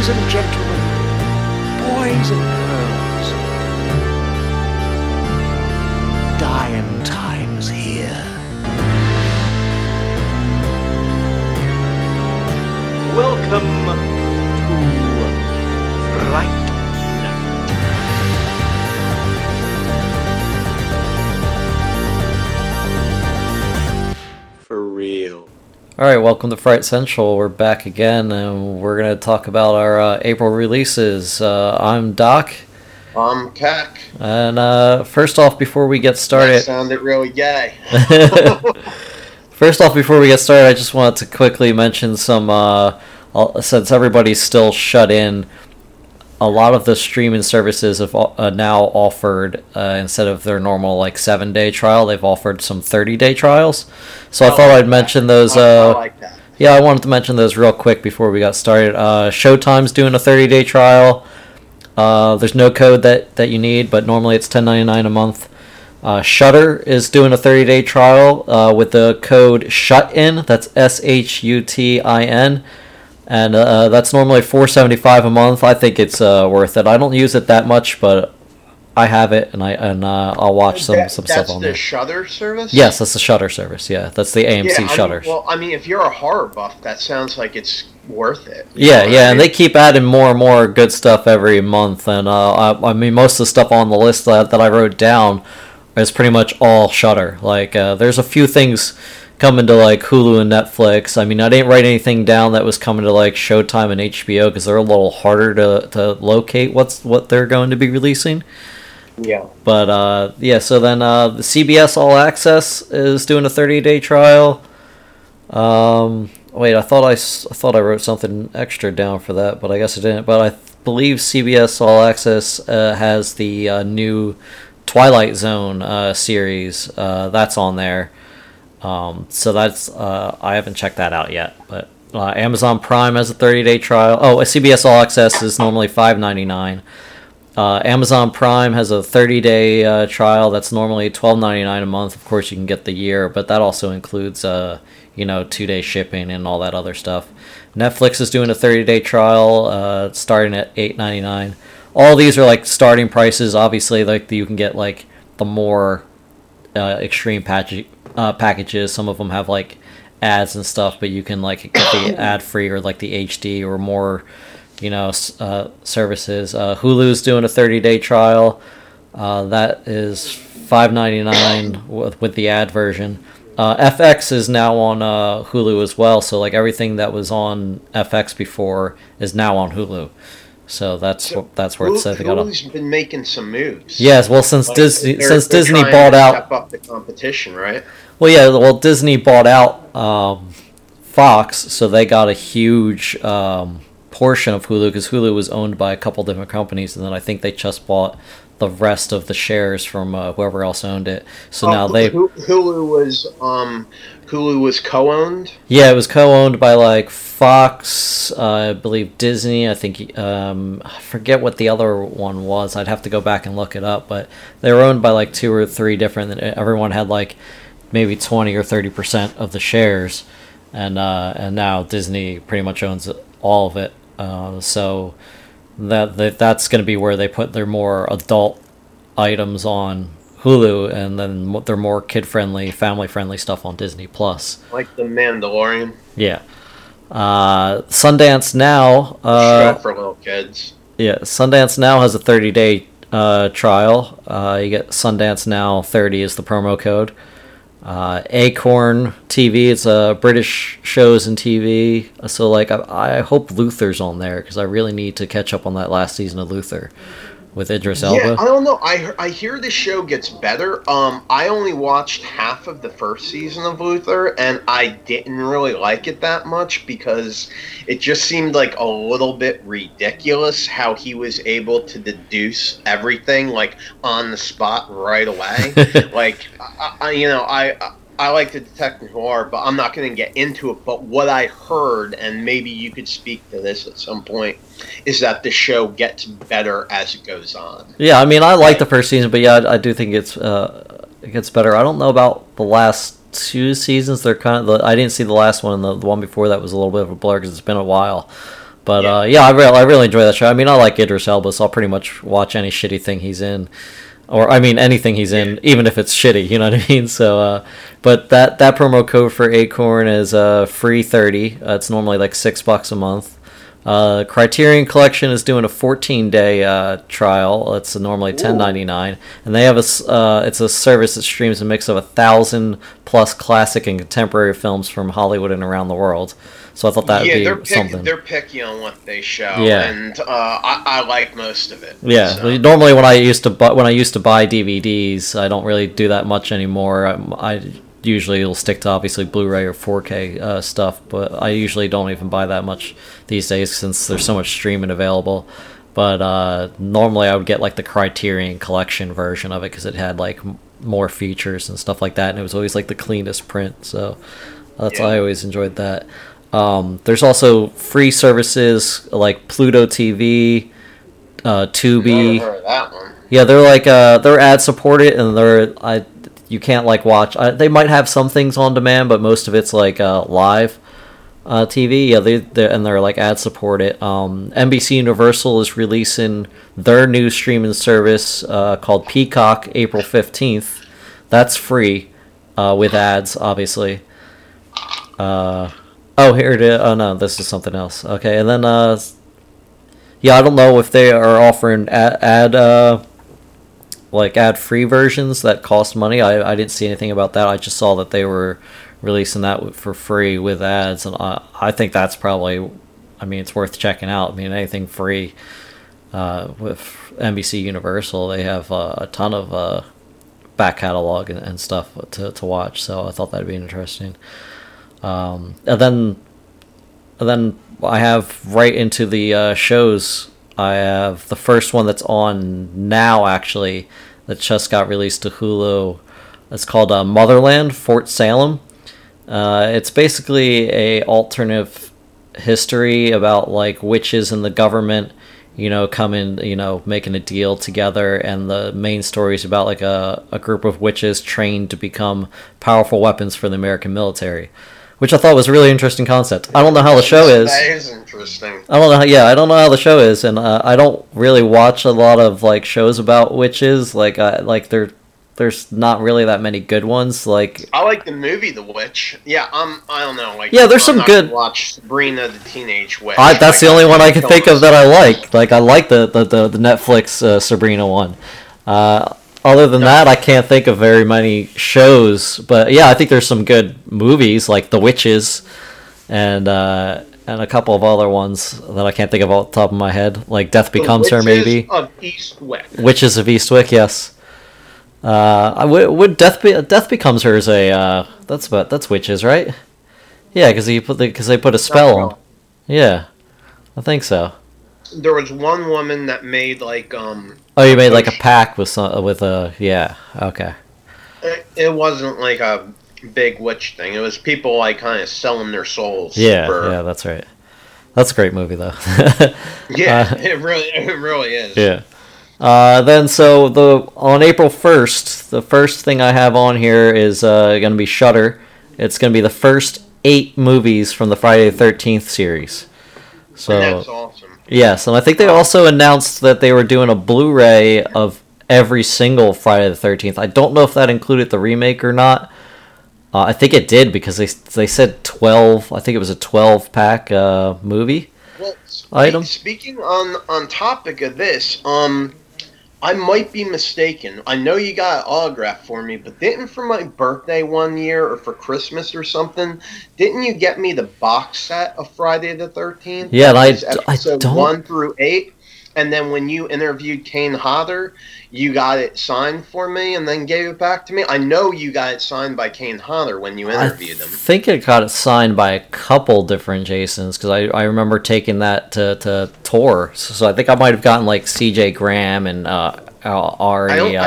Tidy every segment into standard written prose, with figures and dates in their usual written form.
Ladies and gentlemen, boys and girls, dying time's here. Welcome to Fright Central. For real. Alright, welcome to Fright Central. We're back again, and we're going to talk about our April releases. I'm Doc. I'm Cac. And first off, before we get started... That sounded really gay. First off, before we get started, I just wanted to quickly mention some... since everybody's still shut in, a lot of the streaming services have now offered, instead of their normal like 7-day trial, they've offered some 30-day trials. So I thought I'd mention those. I like that. Yeah, I wanted to mention those real quick before we got started. Showtime's doing a 30-day trial. There's no code that you need, but normally it's $10.99 a month. Shudder is doing a 30-day trial with the code SHUTIN. That's SHUTIN. And that's normally $4.75 a month. I think it's worth it. I don't use it that much, but I have it, and I'll watch some stuff on there. That's the Shudder service? Yes, that's the Shudder service, yeah. That's the AMC Shudder. Well, I mean, if you're a horror buff, that sounds like it's worth it. Yeah, and they keep adding more and more good stuff every month. And, I mean, most of the stuff on the list that I wrote down is pretty much all Shudder. Like, there's a few things... coming to like Hulu and Netflix. I mean, I didn't write anything down that was coming to like Showtime and HBO because they're a little harder to locate what they're going to be releasing. Yeah. But yeah. So then the CBS All Access is doing a 30-day trial. Wait, I thought I wrote something extra down for that, but I guess I didn't. But I believe CBS All Access has the new Twilight Zone series that's on there. So that's I haven't checked that out yet, but Amazon Prime has a 30-day trial. A CBS All Access is normally $5.99. Amazon Prime has a 30-day trial that's normally $12.99 a month. Of course, you can get the year, but that also includes 2-day shipping and all that other stuff. Netflix is doing a 30-day trial starting at $8.99. All these are like starting prices. Obviously, like you can get like the more extreme packages. Some of them have like ads and stuff, but you can like get the ad free or like the HD or more services. Hulu's doing a 30-day trial that is $5.99 with the ad version. FX is now on Hulu as well, so like everything that was on FX before is now on Hulu. So that's where it's set. Hulu's been making some moves. Yes, well, since Disney bought out, step up the competition, right? Well, yeah, Disney bought out Fox, so they got a huge portion of Hulu because Hulu was owned by a couple different companies, and then I think they just bought the rest of the shares from whoever else owned it. So now they Hulu was co-owned. Yeah, it was co-owned by like Fox, I believe Disney. I think I forget what the other one was. I'd have to go back and look it up. But they were owned by like 2 or 3 different. And everyone had like maybe 20% or 30% of the shares, and now Disney pretty much owns all of it. So that's going to be where they put their more adult items on Hulu, and then their more kid-friendly, family-friendly stuff on Disney+. Like The Mandalorian. Yeah. Sundance Now... show for little kids. Yeah, Sundance Now has a 30-day trial. You get Sundance Now 30 is the promo code. Acorn TV, it's British shows and TV. So, like, I hope Luther's on there, because I really need to catch up on that last season of Luther. With Idris Elba? Yeah, I don't know. I hear the show gets better. I only watched half of the first season of Luther, and I didn't really like it that much because it just seemed like a little bit ridiculous how he was able to deduce everything like on the spot right away. Like, I like the detective noir, but I'm not going to get into it. But what I heard, and maybe you could speak to this at some point, is that the show gets better as it goes on. Yeah, I mean, I like the first season, but yeah, I do think it gets better. I don't know about the last 2 seasons. I didn't see the last one, and the one before that was a little bit of a blur because it's been a while. But yeah, I really enjoy that show. I mean, I like Idris Elba, so I'll pretty much watch any shitty thing he's in. Or, I mean, anything he's in, even if it's shitty, you know what I mean? So, but that promo code for Acorn is free30. It's normally like $6 a month. Criterion Collection is doing a 14-day trial. It's normally $10.99. And they have it's a service that streams a mix of 1,000+ classic and contemporary films from Hollywood and around the world. So I thought that would be something. They're picky on what they show, and I like most of it. Yeah, so. Normally when I used to buy DVDs, I don't really do that much anymore. I usually will stick to obviously Blu-ray or 4K stuff, but I usually don't even buy that much these days since there's so much streaming available. But normally I would get like the Criterion Collection version of it because it had like more features and stuff like that, and it was always like the cleanest print. So that's I always enjoyed that. There's also free services like Pluto TV, Tubi. Never heard of that one. Yeah, they're like they're ad supported, and you can't like watch. They might have some things on demand, but most of it's like live TV. Yeah, they're like ad supported. NBC Universal is releasing their new streaming service called Peacock April 15th. That's free with ads, obviously. Oh, here it is. Oh, no, this is something else. Okay, and then, I don't know if they are offering ad-free versions that cost money. I didn't see anything about that. I just saw that they were releasing that for free with ads, and I think that's probably, I mean, it's worth checking out. I mean, anything free with NBC Universal, they have a ton of back catalog and stuff to watch, so I thought that'd be interesting. And then I have right into the shows. I have the first one that's on now, actually, that just got released to Hulu. It's called Motherland, Fort Salem. It's basically a alternative history about like witches and the government, you know, coming, you know, making a deal together. And the main story is about like a group of witches trained to become powerful weapons for the American military. Which I thought was a really interesting concept. I don't know how the show is. That is interesting. I don't know how the show is, and I don't really watch a lot of like shows about witches. Like there's not really that many good ones. Like I like the movie The Witch. Yeah, I don't know. Like yeah, there's some good. Watch Sabrina the Teenage Witch. That's the only one I can think of that I like. Like I like the Netflix Sabrina one. Other than that, I can't think of very many shows, but yeah, I think there's some good movies like The Witches and a couple of other ones that I can't think of off the top of my head, like Death Becomes Her, maybe. Witches of Eastwick, yes. Would Death Becomes Her is a that's witches, right? Yeah, because they put a spell on. Yeah, I think so. There was one woman that made like you made like a pack with a yeah, okay. It wasn't like a big witch thing. It was people like kind of selling their souls. Yeah, yeah, that's right. That's a great movie though. Yeah, it really is. Yeah. Then so on April 1st, the first thing I have on here is going to be Shudder. It's going to be the first 8 movies from the Friday the 13th series. So and that's awesome. Yes, and I think they also announced that they were doing a Blu-ray of every single Friday the 13th. I don't know if that included the remake or not. I think it did because they said 12. I think it was a 12-pack movie item. Speaking on topic of this, I might be mistaken. I know you got an autograph for me, but didn't for my birthday one year or for Christmas or something, didn't you get me the box set of Friday the 13th? Yeah, and episode 1 through 8, and then when you interviewed Kane Hodder, you got it signed for me and then gave it back to me. I know you got it signed by Kane Hodder when you interviewed him. I think I got it signed by a couple different Jasons because I remember taking that to tour. So I think I might have gotten like C.J. Graham and Ari.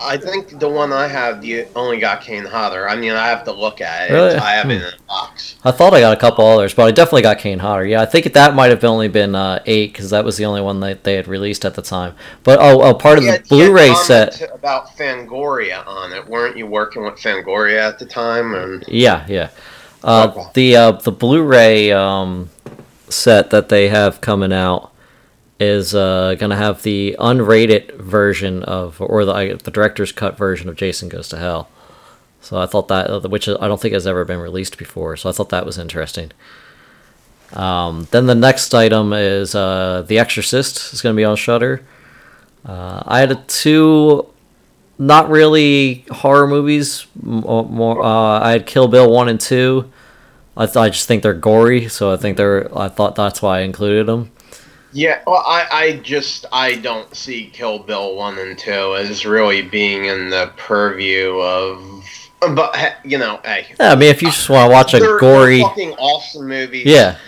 I think the one I have you only got Kane Hodder. I mean, I have to look at it. Really? I have it in a box. I thought I got a couple others, but I definitely got Kane Hodder. Yeah, I think that might have only been 8 because that was the only one that they had released at the time. But part of the Blu-ray set about Fangoria on it. Weren't you working with Fangoria at the time? And... Yeah. The Blu-ray set that they have coming out is going to have the unrated version of, or the director's cut version of Jason Goes to Hell. So I thought that, which I don't think has ever been released before, so I thought that was interesting. Then the next item is The Exorcist is going to be on Shudder. I had two not really horror movies. I had Kill Bill 1 and 2. I just think they're gory, so I thought that's why I included them. Yeah, well, I don't see Kill Bill 1 and 2 as really being in the purview of... But, you know, hey. Yeah, I mean, if you just want to watch a gory... fucking awesome movies. Yeah.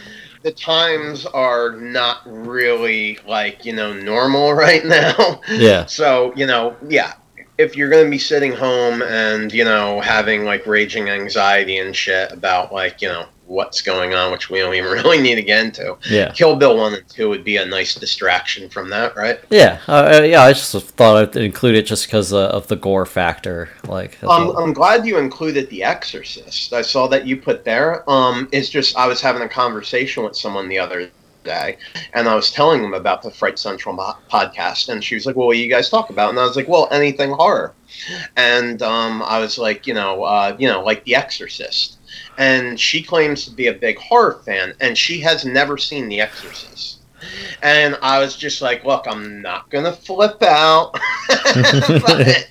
The times are not really, like, you know, normal right now. Yeah. So, you know, yeah. If you're going to be sitting home and, you know, having, like, raging anxiety and shit about, like, you know, what's going on, which we don't even really need to get into. Yeah. Kill Bill 1 and 2 would be a nice distraction from that, right? Yeah. Yeah, I just thought I'd include it just because of the gore factor. Like, I'm glad you included The Exorcist. I saw that you put there. It's just I was having a conversation with someone the other day, and I was telling them about the Fright Central podcast, and she was like, well, what do you guys talk about? And I was like, well, anything horror. And I was like, you know, like The Exorcist. And she claims to be a big horror fan, and she has never seen The Exorcist. And I was just like, look, I'm not going to flip out. But,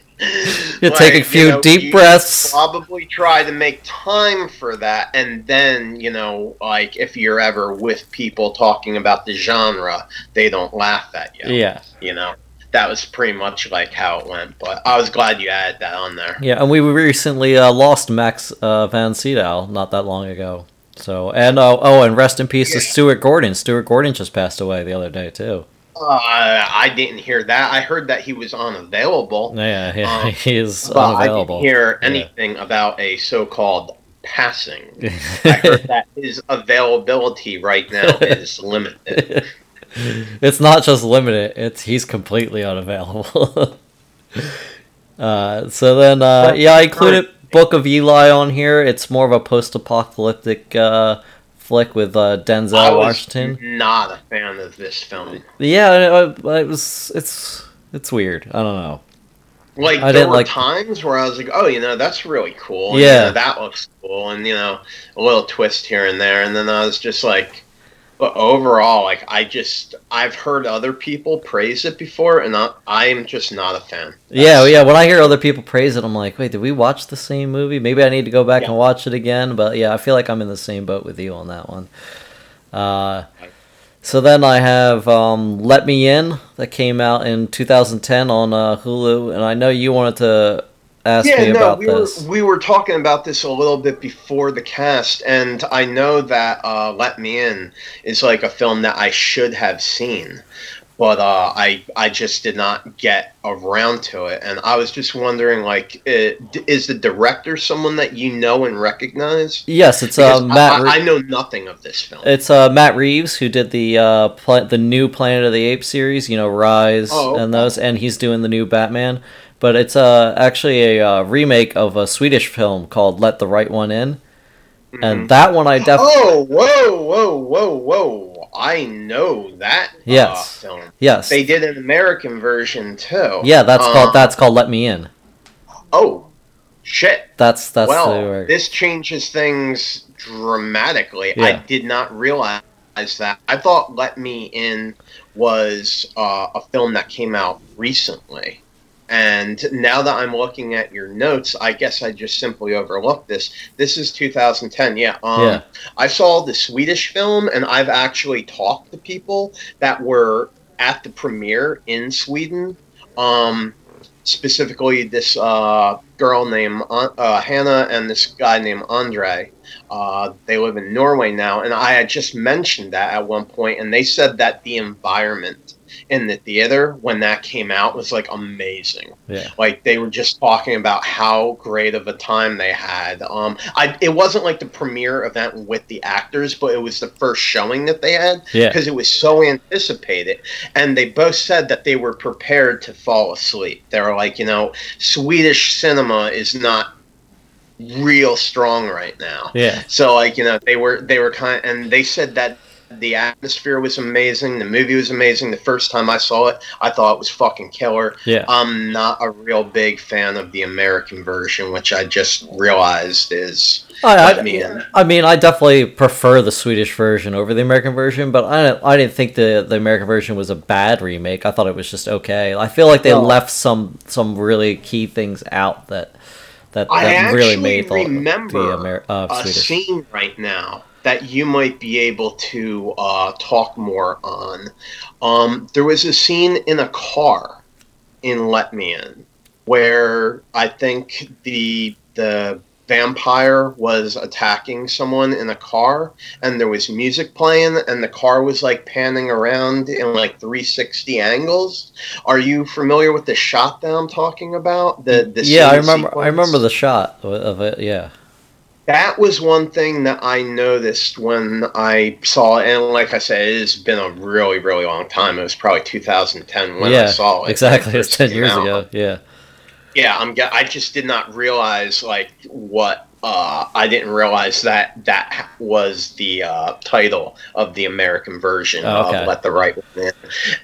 you're like, taking a few deep breaths. Probably try to make time for that, and then, you know, like if you're ever with people talking about the genre, they don't laugh at you. Yeah, you know, that was pretty much like how it went. But I was glad you added that on there. Yeah, and we recently lost Max von Sydow not that long ago. So, and and rest in peace to Stuart Gordon. Stuart Gordon just passed away the other day too. I didn't hear that. I heard that he was unavailable. Yeah, he is unavailable. I didn't hear anything about a so-called passing. I heard that his availability right now is limited. It's not just limited. He's completely unavailable. So then, I included Book of Eli on here. It's more of a post-apocalyptic flick with Denzel Washington. I was not a fan of this film. Yeah, it's weird. I don't know. Like, there were times where I was like, oh, you know, that's really cool. And, yeah. You know, that looks cool. And, you know, a little twist here and there. And then I was just like, but overall, like, I've heard other people praise it before, and I'm just not a fan. Yeah, when I hear other people praise it, I'm like, wait, did we watch the same movie? Maybe I need to go back and watch it again, but yeah, I feel like I'm in the same boat with you on that one. So then I have Let Me In, that came out in 2010 on Hulu, and I know you wanted to... ask me about this. We were talking about this a little bit before the cast, and I know that Let Me In is like a film that I should have seen, but I just did not get around to it. And I was just wondering, like, is the director someone that you know and recognize? Yes, it's Matt Reeves. I know nothing of this film. It's Matt Reeves, who did the new Planet of the Apes series, you know, Rise and those, and he's doing the new Batman. But it's actually a remake of a Swedish film called Let the Right One In. Mm-hmm. And that one I definitely... Oh, whoa. I know that film. Yes. They did an American version, too. Yeah, that's called Let Me In. Oh, shit. Well, this changes things dramatically. Yeah. I did not realize that. I thought Let Me In was a film that came out recently. And now that I'm looking at your notes, I guess I just simply overlooked this. This is 2010, yeah. I saw the Swedish film, and I've actually talked to people that were at the premiere in Sweden. Specifically, this girl named Hannah and this guy named Andre. They live in Norway now, and I had just mentioned that at one point, and they said that the environment in the theater when that came out was like amazing. Yeah. Like they were just talking about how great of a time they had. It wasn't like the premiere event with the actors, but it was the first showing that they had because it was so anticipated. And they both said that they were prepared to fall asleep. They were like, you know, Swedish cinema is not real strong right now. Yeah. So like, you know, they were kind of, and they said that The atmosphere was amazing. The movie was amazing. The first time I saw it, I thought it was fucking killer. Yeah. I'm not a real big fan of the American version, which I just realized is... I definitely prefer the Swedish version over the American version, but I didn't think the American version was a bad remake. I thought it was just okay. I feel like they left some really key things out that really made the Swedish. Scene right now that you might be able to talk more on. There was a scene in a car in Let Me In where I think the vampire was attacking someone in a car, and there was music playing, and the car was like panning around in like 360 angles. Are you familiar with the shot that I'm talking about? The yeah, I remember the shot of it. Yeah. That was one thing that I noticed when I saw it, and like I said, it's been a really, really long time. It was probably 2010 when I saw it. Exactly, it's 10 years ago. Yeah. Yeah, I just did not realize I didn't realize that was the title of the American version of Let the Right One In.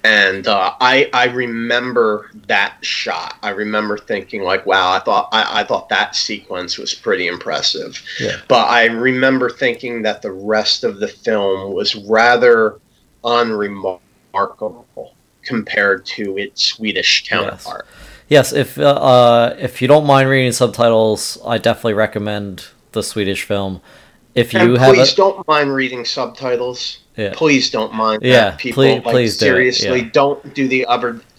And I remember that shot. I remember thinking like, wow, I thought that sequence was pretty impressive. Yeah. But I remember thinking that the rest of the film was rather unremarkable compared to its Swedish counterpart. Yes. Yes, if you don't mind reading subtitles, I definitely recommend the Swedish film. Don't mind reading subtitles. Yeah. Please don't mind that, people. Please seriously, don't do the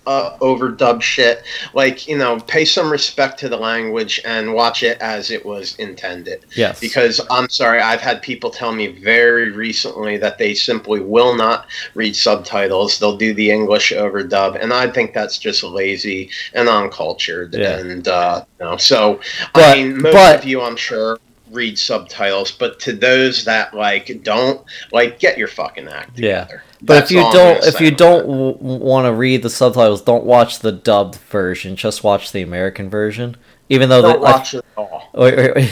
overdub shit. Like, you know, pay some respect to the language and watch it as it was intended. Yes. Because I'm sorry, I've had people tell me very recently that they simply will not read subtitles. They'll do the English overdub, and I think that's just lazy and uncultured. Yeah. And most of you, I'm sure, read subtitles, but to those that like don't, like, get your fucking act together. Yeah. But if you don't want to read the subtitles, don't watch the dubbed version. Just watch the American version. Even though don't watch it at all. I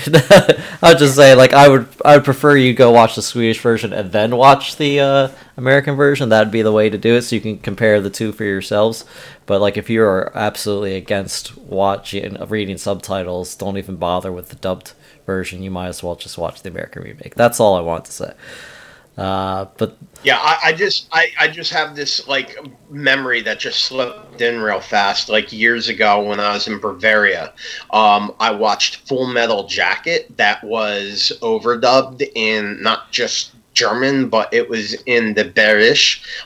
would just say, like, I would prefer you go watch the Swedish version and then watch the American version. That'd be the way to do it, so you can compare the two for yourselves. But like, if you are absolutely against watching and reading subtitles, don't even bother with the dubbed version. You might as well just watch the American remake. That's all I want to say. But yeah, I just have this like memory that just slipped in real fast. Like years ago when I was in Bavaria, I watched Full Metal Jacket that was overdubbed in not just German, but it was in the Bavarian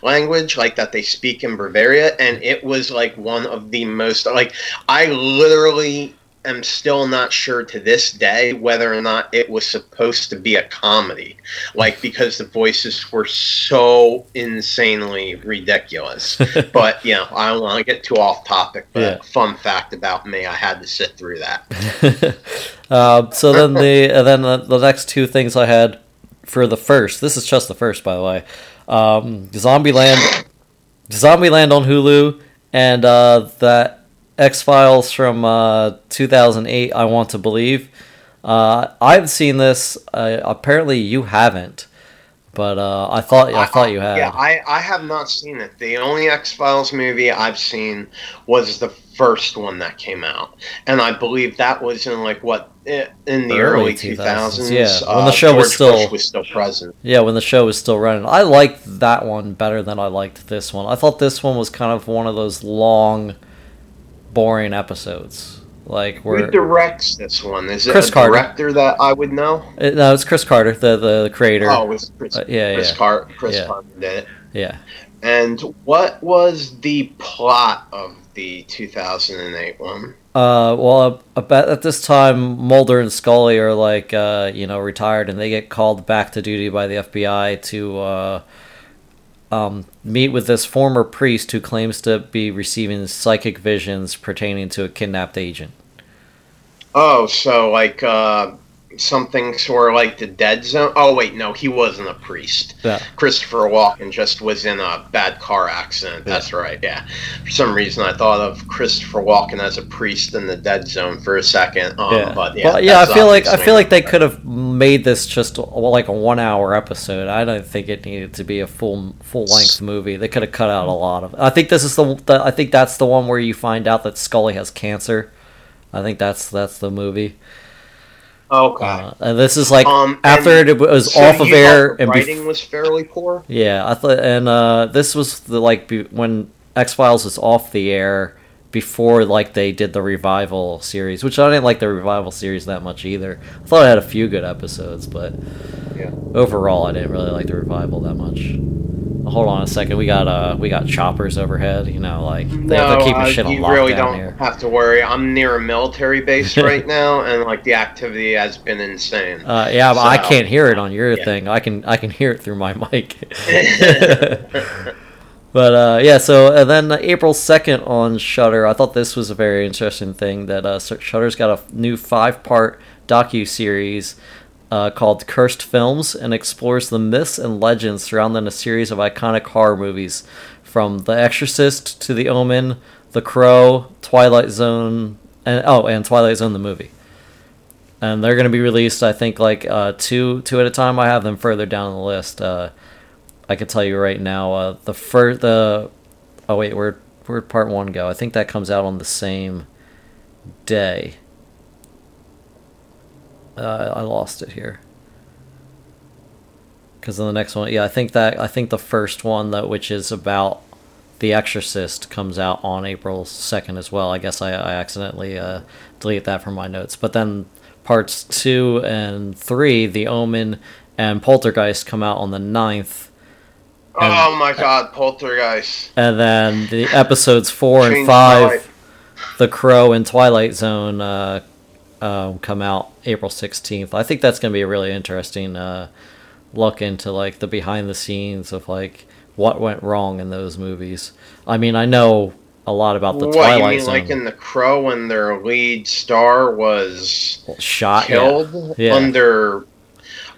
language, like that they speak in Bavaria, and it was like one of the most, like, I literally am still not sure to this day whether or not it was supposed to be a comedy, like, because the voices were so insanely ridiculous. But you know, I don't want to get too off topic, but fun fact about me, I had to sit through that. So then the next two things I had for the first, this is just the first, by the way, Zombie Land on Hulu, and that X Files from 2008, I Want to Believe. I've seen this. Apparently, you haven't, but I thought you had. Yeah, I have not seen it. The only X Files movie I've seen was the first one that came out, and I believe that was in like in the early 2000s. Yeah, when the show was still present. Yeah, when the show was still running. I liked that one better than I liked this one. I thought this one was kind of one of those long, boring episodes. Like, who directs this one? Is it Chris Carter, director that I would know? No, it's Chris Carter, the creator. Oh, it's Chris. Chris Carter did it. Yeah. And what was the plot of the 2008 one? Well, about at this time, Mulder and Scully are like retired, and they get called back to duty by the FBI to meet with this former priest who claims to be receiving psychic visions pertaining to a kidnapped agent. Oh, so like something sort of like the Dead Zone. Oh, wait, no, he wasn't a priest. Yeah. Christopher Walken just was in a bad car accident. That's right, yeah. For some reason, I thought of Christopher Walken as a priest in the Dead Zone for a second. But yeah, well, yeah, I feel like they could have made this just like a 1 hour episode. I don't think it needed to be a full length movie. They could have cut out a lot of it. I think this is the I think that's the one where you find out that Scully has cancer. I think that's the movie. Okay. And this is like after it was so off of air, and writing was fairly poor. Yeah, I thought, and this was the when X Files was off the air before like they did the revival series, which I didn't like the revival series that much either. I thought it had a few good episodes, but overall, I didn't really like the revival that much. Hold on a second. We got choppers overhead. You know, like they're keeping shit on lockdown here. You really don't have to worry. I'm near a military base right now, and like the activity has been insane. Yeah, but so, I can't hear it on your thing. I can hear it through my mic. But yeah, so and then April 2nd on Shudder. I thought this was a very interesting thing that Shudder's got a new 5-part docu-series. Called Cursed Films, and explores the myths and legends surrounding a series of iconic horror movies, from The Exorcist to The Omen, The Crow, Twilight Zone, and Twilight Zone the movie. And they're going to be released, I think, like two at a time. I have them further down the list. I can tell you right now, where'd part one go? I think that comes out on the same day. I lost it here. Because the next one, I think the first one which is about The Exorcist comes out on April 2nd as well. I guess I accidentally deleted that from my notes. But then parts 2 and 3, The Omen and Poltergeist, come out on the 9th. And, oh my God, Poltergeist! And then the episodes 4 and 5, The Crow and Twilight Zone. Come out April 16th. I think that's going to be a really interesting look into like the behind the scenes of like what went wrong in those movies. I mean, I know a lot about the Twilight Zone. Like in The Crow, when their lead star was killed under...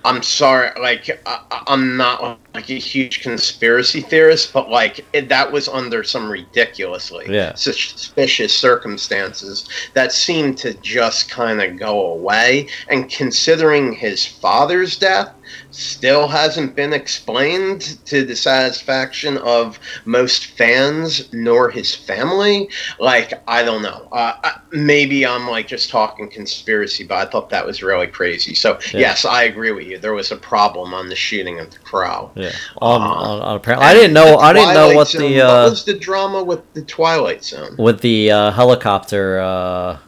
I'm sorry, like, I'm not like a huge conspiracy theorist, but like that was under some ridiculously suspicious circumstances that seemed to just kind of go away. And considering his father's death still hasn't been explained to the satisfaction of most fans nor his family, like, I don't know. Maybe I'm like just talking conspiracy, but I thought that was really crazy. So yes, I agree with you. There was a problem on the shooting of The Crow. Yeah. Apparently, I didn't know what Zone, the what was the drama with the Twilight Zone, with the helicopter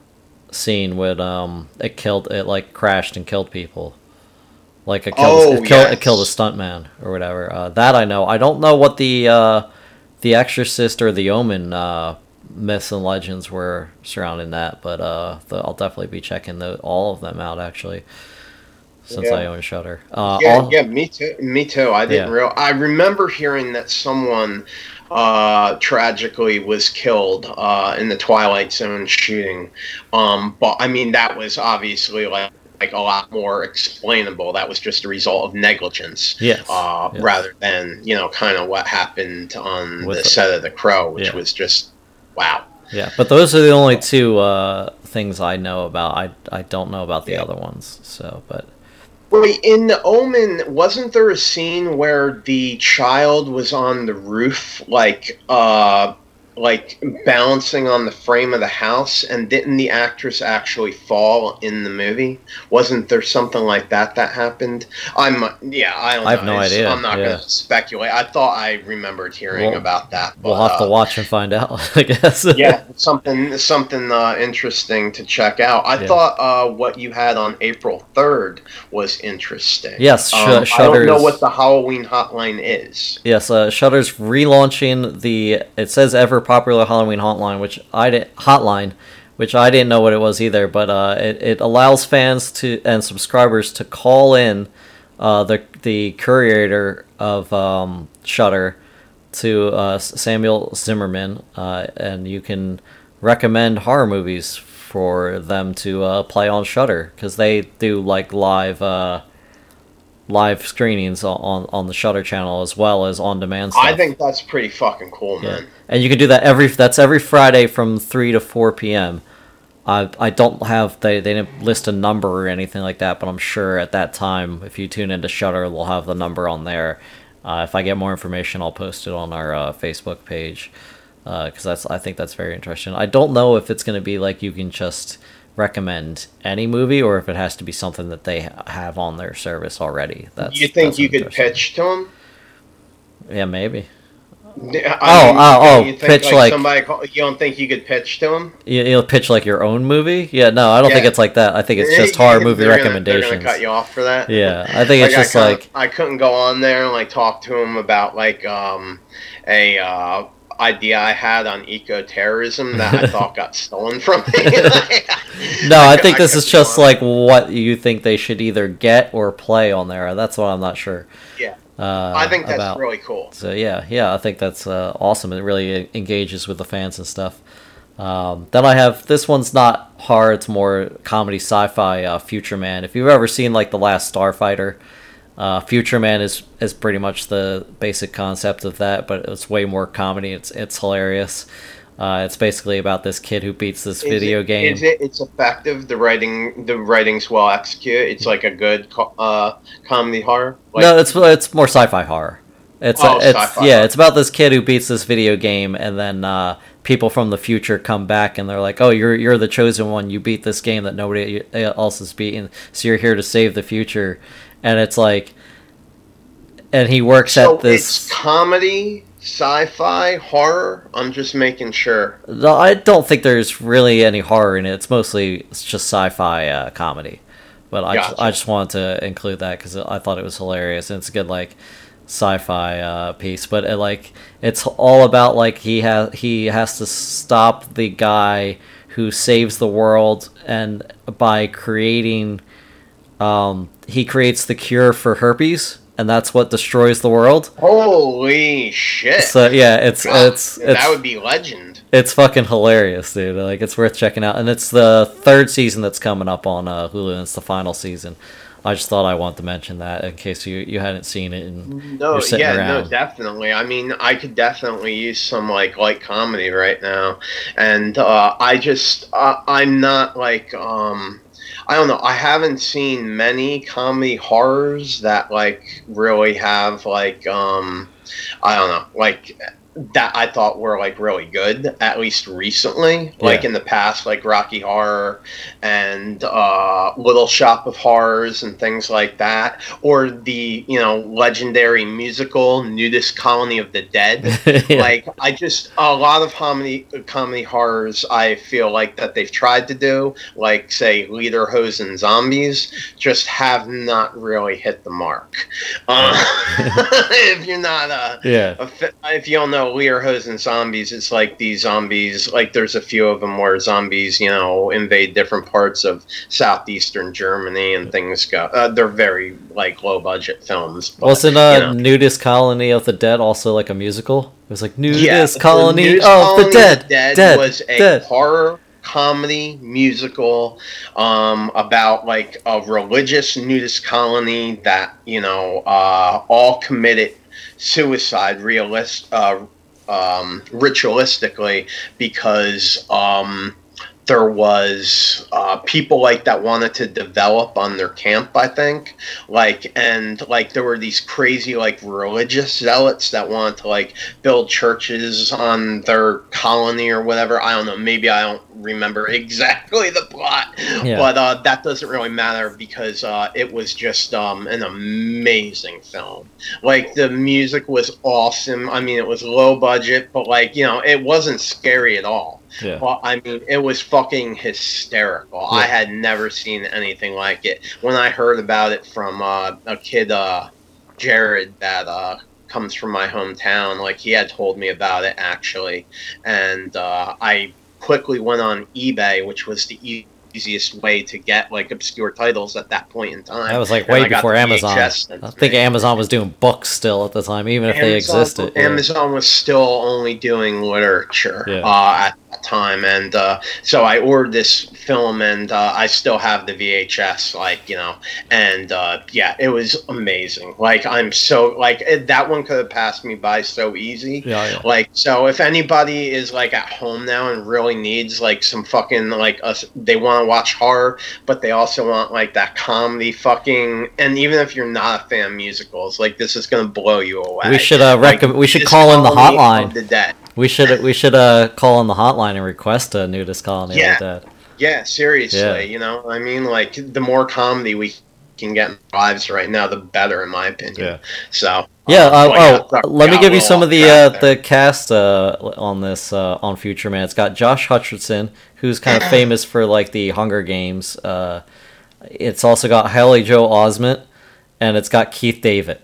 scene when crashed and killed people. Like it killed a stuntman or whatever. That I know. I don't know what the Exorcist or the Omen myths and legends were surrounding that, but I'll definitely be checking all of them out actually, since I own Shudder. Me too. I didn't realize. I remember hearing that someone tragically was killed in the Twilight Zone shooting. But I mean that was obviously like a lot more explainable. That was just a result of negligence, rather than kind of what happened on the set of The Crow, which was just wow. Yeah, but those are the only two things I know about. I don't know about the other ones. So, but wait, in The Omen, wasn't there a scene where the child was on the roof, like balancing on the frame of the house, and didn't the actress actually fall in the movie? Wasn't there something like that happened? I have no idea. I'm not going to speculate. I thought I remembered hearing about that. But, we'll have to watch and find out, I guess. Yeah, something interesting to check out. I thought what you had on April 3rd was interesting. Yes, Shudder's... I don't know what the Halloween hotline is. Yes, Shudder's relaunching the... It says ever-popular Halloween hotline, which I didn't know what it was either, but it allows fans and subscribers to call in the curator of Shudder to Samuel Zimmerman, and you can recommend horror movies for them to play on Shudder, because they do like live screenings on the Shudder channel as well as on demand stuff. I think that's pretty fucking cool, man. Yeah. And you can do that every Friday from 3 to 4 p.m. I don't have they didn't list a number or anything like that, but I'm sure at that time if you tune into Shudder, we'll have the number on there. If I get more information, I'll post it on our Facebook page, because I think that's very interesting. I don't know if it's going to be like you can just recommend any movie or if it has to be something that they have on their service already. You could pitch to them? Yeah, maybe. Pitch like somebody. You don't think you could pitch to them? You'll pitch like your own movie? Yeah, no, I don't think it's like that. I think it's just horror movie recommendations. They're gonna cut you off for that. Yeah, I think it's just I couldn't go on there and talk to them about a idea I had on eco-terrorism that I thought got stolen from me. I think this is just what you think they should either get or play on there. That's what I'm not sure. Yeah. I think that's really cool. So yeah, I think that's awesome. It really engages with the fans and stuff. Then I have, this one's not horror, it's more comedy sci-fi, Future Man. If you've ever seen the last Starfighter, Future Man is pretty much the basic concept of that, but it's way more comedy. It's hilarious. It's basically about this kid who beats this video game. It's effective. The writing's well executed. It's like a good comedy horror. No, it's more sci-fi horror. It's about this kid who beats this video game, and then people from the future come back and they're like, "Oh, you're the chosen one. You beat this game that nobody else has beaten, so you're here to save the future." And it's and he works at this. It's comedy, sci-fi, horror. I'm just making sure. No, I don't think there's really any horror in it. It's just sci-fi comedy. But gotcha. I just wanted to include that because I thought it was hilarious, and it's a good sci-fi piece. But it's all about he has to stop the guy who saves the world, and by creating. He creates the cure for herpes, and that's what destroys the world. Holy shit! So yeah, it's that would be legend. It's fucking hilarious, dude. It's worth checking out, and it's the third season that's coming up on Hulu, and it's the final season. I just thought I wanted to mention that in case you hadn't seen it. Definitely. I mean, I could definitely use some light comedy right now, and I'm not I don't know. I haven't seen many comedy horrors that really have I don't know, that I thought were really good, at least recently. Yeah. In the past, Rocky Horror and Little Shop of Horrors and things like that, or the legendary musical Nudist Colony of the Dead. Yeah. A lot of comedy horrors I feel that they've tried to do, say Lederhosen Zombies, just have not really hit the mark. If you're not if you don't know Lederhosen Zombies, it's these zombies, there's a few of them where zombies invade different parts of southeastern Germany and things go they're very low budget films, but, wasn't Nudist Colony of the Dead also a musical? It was Nudist Colony of the Dead was a horror comedy musical about a religious nudist colony that all committed suicide ritualistically because there was people that wanted to develop on their camp, I think. There were these crazy religious zealots that wanted to build churches on their colony or whatever. I don't know. Maybe I don't remember exactly the plot, but that doesn't really matter because it was just an amazing film. The music was awesome. I mean, it was low budget, but it wasn't scary at all. Yeah. Well, I mean, it was fucking hysterical. Yeah. I had never seen anything like it. When I heard about it from a kid, Jared, that comes from my hometown, he had told me about it, actually. And I quickly went on eBay, which was the easiest way to get, obscure titles at that point in time. That was, way before Amazon. I think Amazon was doing books still at the time, even if they existed. Amazon was still only doing literature at time, and so I ordered this film, and I still have the VHS, and yeah, it was amazing. I'm so that one could have passed me by so easy. So if anybody is at home now and really needs some fucking they want to watch horror, but they also want that comedy fucking, and even if you're not a fan of musicals, this is gonna blow you away. We should we should call in the hotline. We should call on the hotline and request a nudist colony like that. Yeah, seriously. Yeah. You know, I mean, the more comedy we can get in our lives right now, the better, in my opinion. Yeah. So. Yeah. Let me give you some of the cast on this on Future Man. It's got Josh Hutcherson, who's kind of famous for the Hunger Games. It's also got Haley Joel Osment, and it's got Keith David.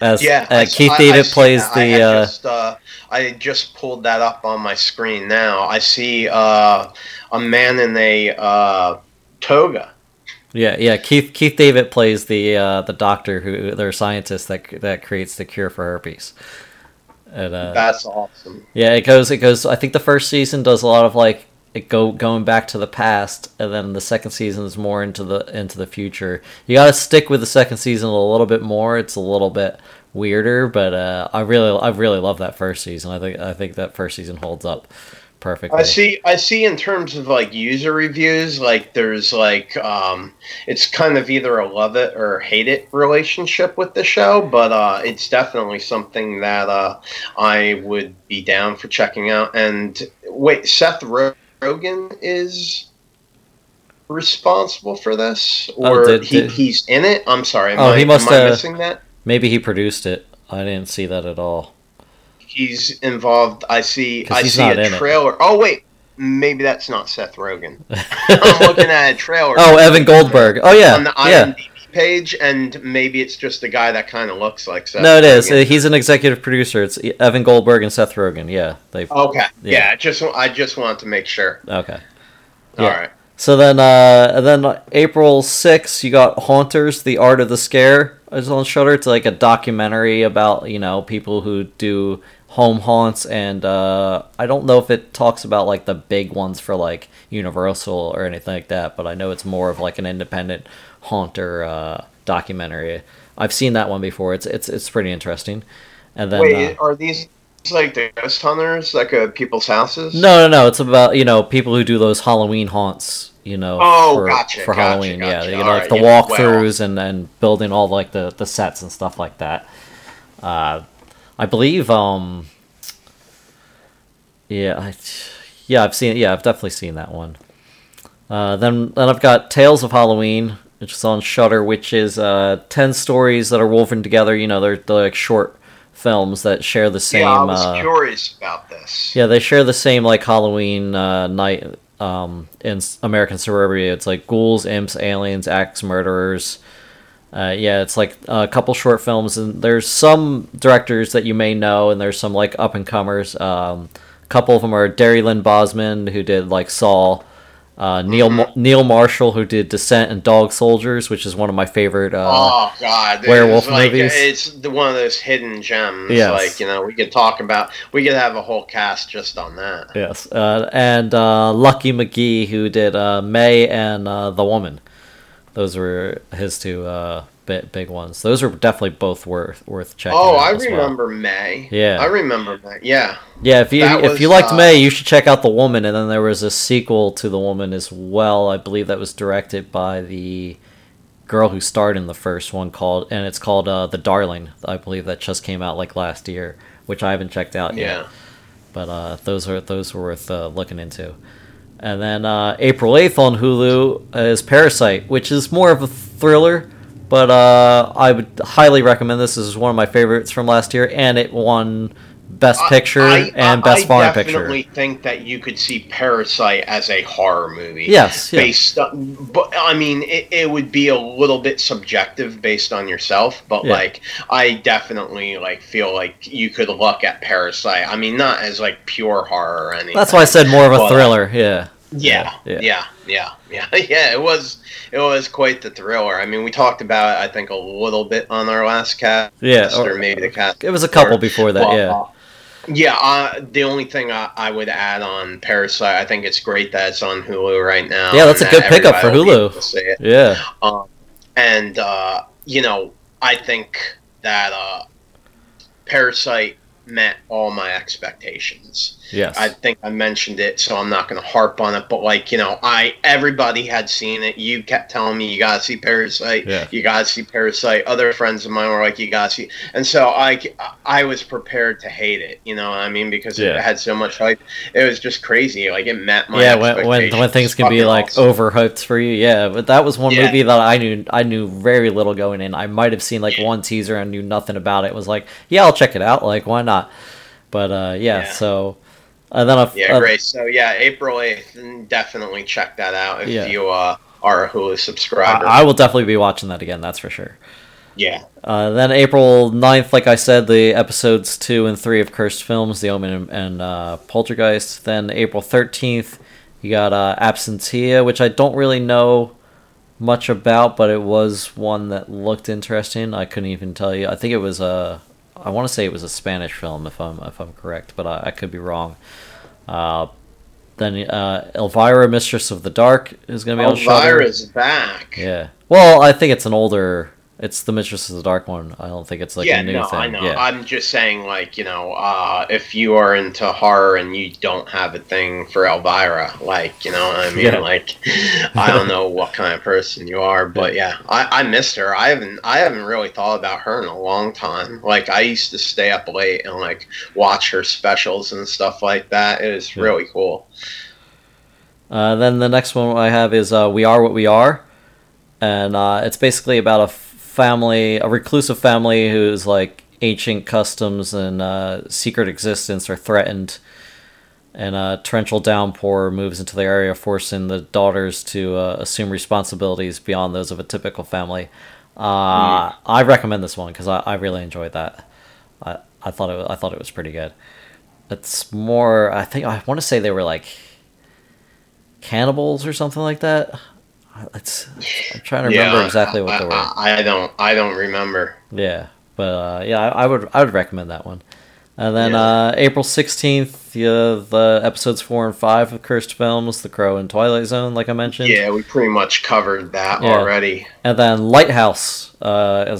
Keith David plays the. I just pulled that up on my screen now. I see a man in a toga. Yeah. Keith David plays the doctor who, their scientist that creates the cure for herpes. And, that's awesome. Yeah, it goes. I think the first season does a lot of going back to the past, and then the second season is more into the future. You got to stick with the second season a little bit more. It's a little bit weirder, but I really love that first season. I think that first season holds up perfectly. I see in terms of user reviews, there's it's kind of either a love it or hate it relationship with the show, but it's definitely something that I would be down for checking out. And wait, Seth Rogen is responsible for this, or he's in it? I'm sorry. Am I missing that? Maybe he produced it. I didn't see that at all. He's involved. I see a trailer. Oh wait, maybe that's not Seth Rogen. I'm looking at a trailer. Oh, Evan Goldberg. Oh yeah, on the IMDb page, and maybe it's just the guy that kind of looks like Seth. No, it is. Rogen. He's an executive producer. It's Evan Goldberg and Seth Rogen. Yeah, they. Okay. Yeah. I just wanted to make sure. Okay. Yeah. All right. So then April 6th, you got Haunters: The Art of the Scare. It's on Shudder. It's a documentary about people who do home haunts, and I don't know if it talks about the big ones for Universal or anything like that, but I know it's more of an independent haunter documentary. I've seen that one before. It's pretty interesting. And then wait, are these the ghost hunters people's houses? No. It's about people who do those Halloween haunts. For Halloween, gotcha. Yeah, the walkthroughs and building all the sets and stuff like that. I believe, I've definitely seen that one. Then I've got Tales of Halloween, which is on Shudder, which is 10 stories that are woven together. They're short films that share the same. Yeah, I was curious about this. Yeah, they share the same Halloween night. In American suburbia, it's ghouls, imps, aliens, axe murderers. It's a couple short films, and there's some directors that you may know, and there's some up and comers. A couple of them are Derry Lynn Bosman, who did Saw, Neil Marshall, who did Descent and Dog Soldiers, which is one of my favorite werewolf movies. It's one of those hidden gems. Yes. We could have a whole cast just on that. Yes, and Lucky McGee, who did May and The Woman. Those were his two big ones. Those are definitely both worth checking out. May. Yeah. I remember May. Yeah. Yeah, if you liked May, you should check out The Woman, and then there was a sequel to The Woman as well. I believe that was directed by the girl who starred in the first one, called The Darling. I believe that just came out last year, which I haven't checked out yet. But those were worth looking into. And then April 8th on Hulu is Parasite, which is more of a thriller. But I would highly recommend this. This is one of my favorites from last year, and it won Best Picture and Best Foreign Picture. I definitely think that you could see Parasite as a horror movie. Yes. Based on, but, I mean, it would be a little bit subjective based on yourself, but, I definitely, feel you could look at Parasite. I mean, not as, pure horror or anything. That's why I said more of a thriller, Yeah, it was quite the thriller. I mean, we talked about it, I think, a little bit on our last cast, or maybe the cast. It was a couple before that, Yeah, the only thing I would add on Parasite, I think it's great that it's on Hulu right now. Yeah, that's a good pickup for Hulu. Yeah. I think that Parasite met all my expectations. Yes. I think I mentioned it, so I'm not going to harp on it, but everybody had seen it. You kept telling me you got to see Parasite. Yeah. You got to see Parasite. Other friends of mine were like, you got to see. And so I was prepared to hate it, you know what I mean? Because it had so much hype. It was just crazy. Like, it met my expectations. When things can be overhyped for you. Yeah, but that was one movie that I knew very little going in. I might have seen one teaser and knew nothing about it. It was like, I'll check it out. Like, why not? But so and then great. So April 8th, definitely check that out if you are a Hulu subscriber. I will definitely be watching that again. That's for sure. Yeah. Then April 9th, like I said, the episodes 2 and 3 of Cursed Films, The Omen and Poltergeist. Then April 13th, you got Absentia, which I don't really know much about, but it was one that looked interesting. I couldn't even tell you. I think it was I want to say it was a Spanish film, if I'm correct, but I could be wrong. Then Elvira, Mistress of the Dark, is going to be on Shudder. Elvira's back. Yeah. Well, I think it's an older. It's the Mistress of the Dark one. I don't think it's a new thing. I know. Yeah. I'm just saying, if you are into horror and you don't have a thing for Elvira, you know what I mean? Yeah. I don't know what kind of person you are, but I missed her. I haven't really thought about her in a long time. I used to stay up late and watch her specials and stuff like that. It was really cool. Then the next one I have is We Are What We Are, and it's basically about a reclusive family whose ancient customs and secret existence are threatened, and a torrential downpour moves into the area, forcing the daughters to assume responsibilities beyond those of a typical family. I recommend this one because I really enjoyed that. I thought it was pretty good. It's more, I think I want to say they were cannibals or something like that. I'm trying to remember exactly what they were. I don't remember. Yeah, but I would recommend that one. And then April 16th, the episodes 4 and 5 of Cursed Films, The Crow and Twilight Zone, like I mentioned. Yeah, we pretty much covered that already. And then Lighthouse is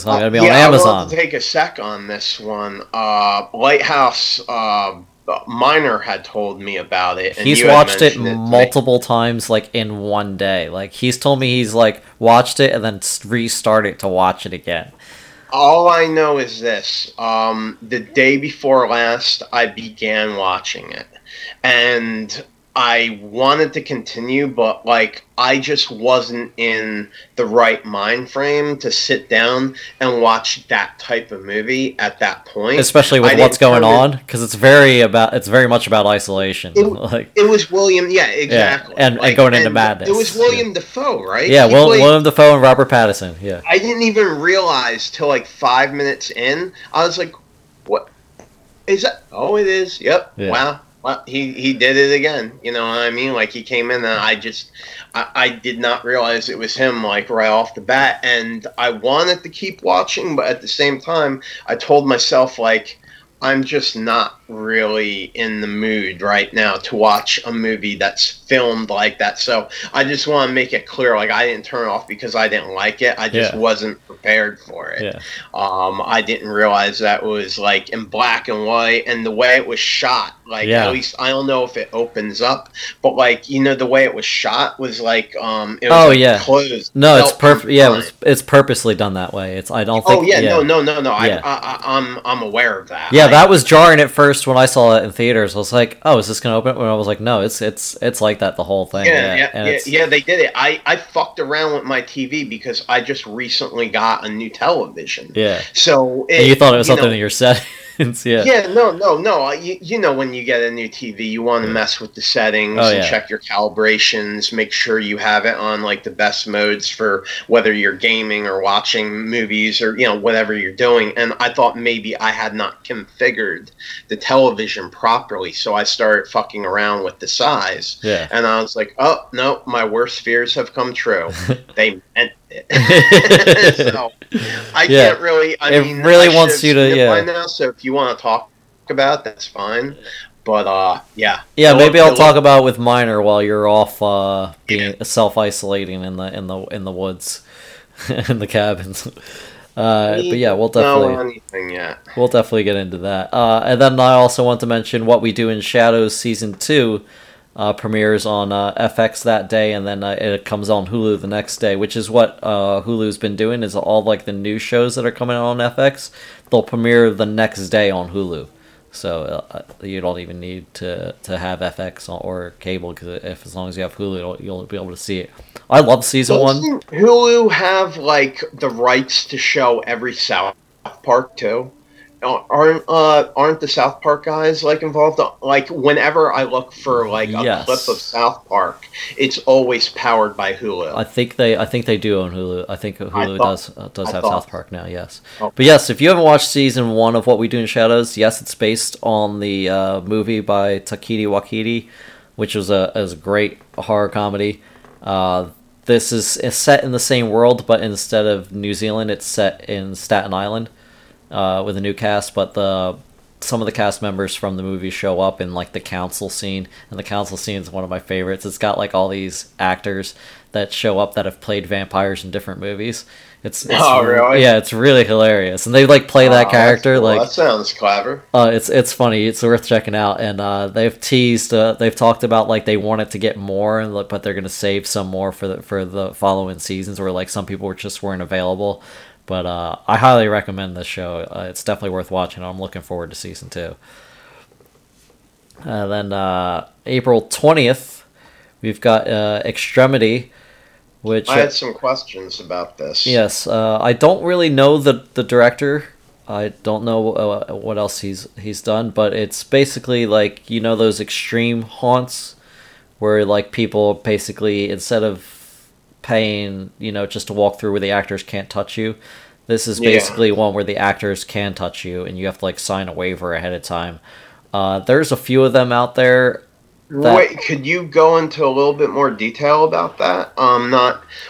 going to be on Amazon. I want to take a sec on this one. Lighthouse. Minor had told me about it. And he's watched it multiple times, in one day. He's told me he's, watched it and then restarted to watch it again. All I know is this. The day before last, I began watching it. And I wanted to continue, but, I just wasn't in the right mind frame to sit down and watch that type of movie at that point. Especially with what's going on, because it's very much about isolation. It was William, exactly. Yeah, and going into madness. It was William Dafoe, right? Yeah, William Dafoe and Robert Pattinson, yeah. I didn't even realize till, 5 minutes in, I was like, what? Is that? Oh, it is. Yep. Yeah. Wow. Well, he did it again. You know what I mean? He came in and I did not realize it was him, right off the bat. And I wanted to keep watching, but at the same time, I told myself, I'm just not really in the mood right now to watch a movie that's filmed like that. So I just want to make it clear, I didn't turn it off because I didn't like it. I just wasn't prepared for it. Yeah. I didn't realize that was in black and white, and the way it was shot, at least I don't know if it opens up, but the way it was shot was it was closed. No, it's perfect. Yeah, it's purposely done that way. It's I don't think. Oh yeah, yeah. no. Yeah. I'm aware of that. Yeah, that was jarring at first. When I saw it in theaters, I was like, "Oh, is this gonna open?" When I was like, "No, it's like that the whole thing." Yeah, they did it. I fucked around with my TV because I just recently got a new television. Yeah, so you thought it was something in your settings. Yeah. Yeah, no. When you get a new TV, you want to mess with the settings and check your calibrations, make sure you have it on the best modes for whether you're gaming or watching movies or whatever you're doing. And I thought maybe I had not configured the television properly, so I started fucking around with the size, and I was like, oh no, my worst fears have come true. They meant it. So I can't really, I mean, wants you to by now, so if you want to talk about, that's fine. But yeah. Yeah, maybe I'll talk about it with Minor while you're off being self-isolating in the woods, in the cabins. But yeah, we'll definitely get into that. And then I also want to mention What We Do in Shadows Season 2 premieres on FX that day, and then it comes on Hulu the next day, which is what Hulu's been doing, is all like the new shows that are coming out on FX, they'll premiere the next day on Hulu. So you don't even need to have FX or cable, because as long as you have Hulu, you'll be able to see it. I love season one. Hulu have like the rights to show every South Park too. Aren't the South Park guys like involved? Like whenever I look for like a clip of South Park, it's always powered by Hulu. I think they do own Hulu. I think Hulu does have South Park now. Yes, okay. But yes, if you haven't watched season one of What We Do in Shadows, yes, it's based on the movie by Taika Waititi, which was a great horror comedy. This is set in the same world, but instead of New Zealand, it's set in Staten Island. With a new cast, but some of the cast members from the movie show up in like the council scene, and the council scene is one of my favorites. It's got like all these actors that show up that have played vampires in different movies. It's really? Yeah, it's really hilarious, and they like play that character. Cool. Like that sounds clever. It's funny. It's worth checking out, and they've teased. They've talked about like they wanted to get more, but they're gonna save some more for the following seasons, where like some people weren't available. But I highly recommend this show. It's definitely worth watching. I'm looking forward to season 2. Then April 20th, we've got Extremity, which... I had some questions about this. Yes, I don't really know the director. I don't know what else he's done, but it's basically like, you know, those extreme haunts where like people basically, instead of paying, you know, just to walk through where the actors can't touch you, this is basically one where the actors can touch you and you have to like sign a waiver ahead of time. There's a few of them out there that... Wait, could you go into a little bit more detail about that?